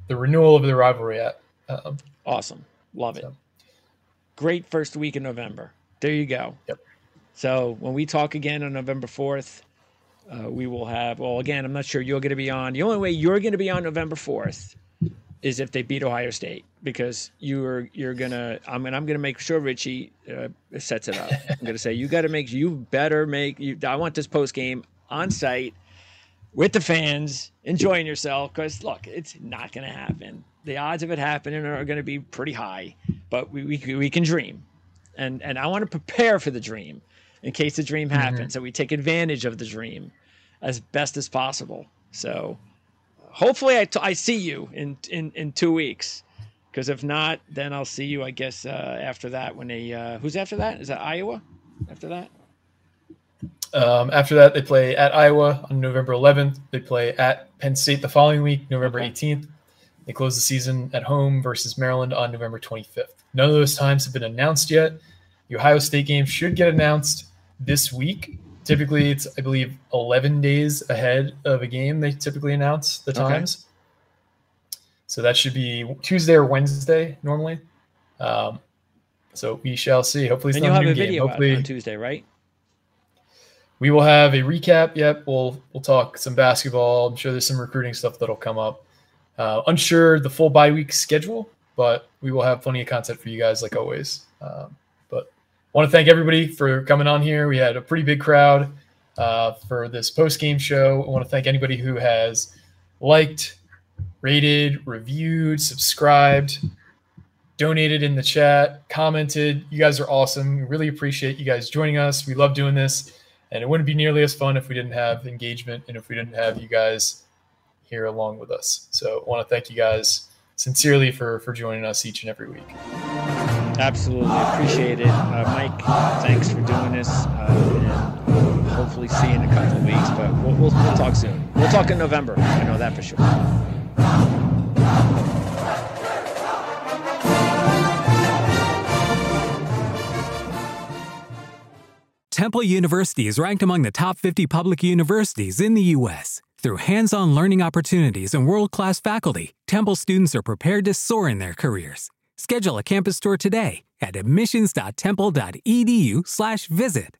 the renewal of the rivalry at. Um, awesome, love so. it. Great first week in November. There you go. Yep. So when we talk again on November fourth, uh, we will have. Well, again, I'm not sure you're going to be on. The only way you're going to be on November fourth is if they beat Ohio State, because you're you're gonna. I mean, I'm gonna make sure Richie uh, sets it up. I'm gonna say you got to make you better make. You, I want this post game on site with the fans, enjoying yourself, because, look, it's not going to happen. The odds of it happening are going to be pretty high, but we, we, we can dream. And, and I want to prepare for the dream in case the dream happens, mm-hmm. so we take advantage of the dream as best as possible. So hopefully I, t- I see you in, in, in two weeks. Because if not, then I'll see you, I guess, uh, after that. When they uh, who's after that? Is that Iowa? After that? Um, after that, they play at Iowa on November eleventh. They play at Penn State the following week, November eighteenth. They close the season at home versus Maryland on November twenty-fifth. None of those times have been announced yet. The Ohio State game should get announced this week. Typically, it's, I believe, eleven days ahead of a game they typically announce the times. Okay. So that should be Tuesday or Wednesday normally. Um, so we shall see. Hopefully, it's and not you'll a have new a video game. Hopefully, on Tuesday, right? We will have a recap. Yep, we'll we'll talk some basketball. I'm sure there's some recruiting stuff that'll come up. Uh, unsure the full bye week schedule, but we will have plenty of content for you guys, like always. Um, but want to thank everybody for coming on here. We had a pretty big crowd uh, for this post game show. I want to thank anybody who has liked, rated, reviewed, subscribed, donated in the chat, commented. You guys are awesome. We really appreciate you guys joining us. We love doing this, and it wouldn't be nearly as fun if we didn't have engagement and if we didn't have you guys here along with us. So I want to thank you guys sincerely for, for joining us each and every week. Absolutely. Appreciate it. Uh, Mike, thanks for doing this. Uh, and hopefully see you in a couple of weeks, but we'll, we'll, we'll talk soon. We'll talk in November. I know that for sure. Temple University is ranked among the top fifty public universities in the U S Through hands-on learning opportunities and world-class faculty, Temple students are prepared to soar in their careers. Schedule a campus tour today at admissions dot temple dot e d u slash visit.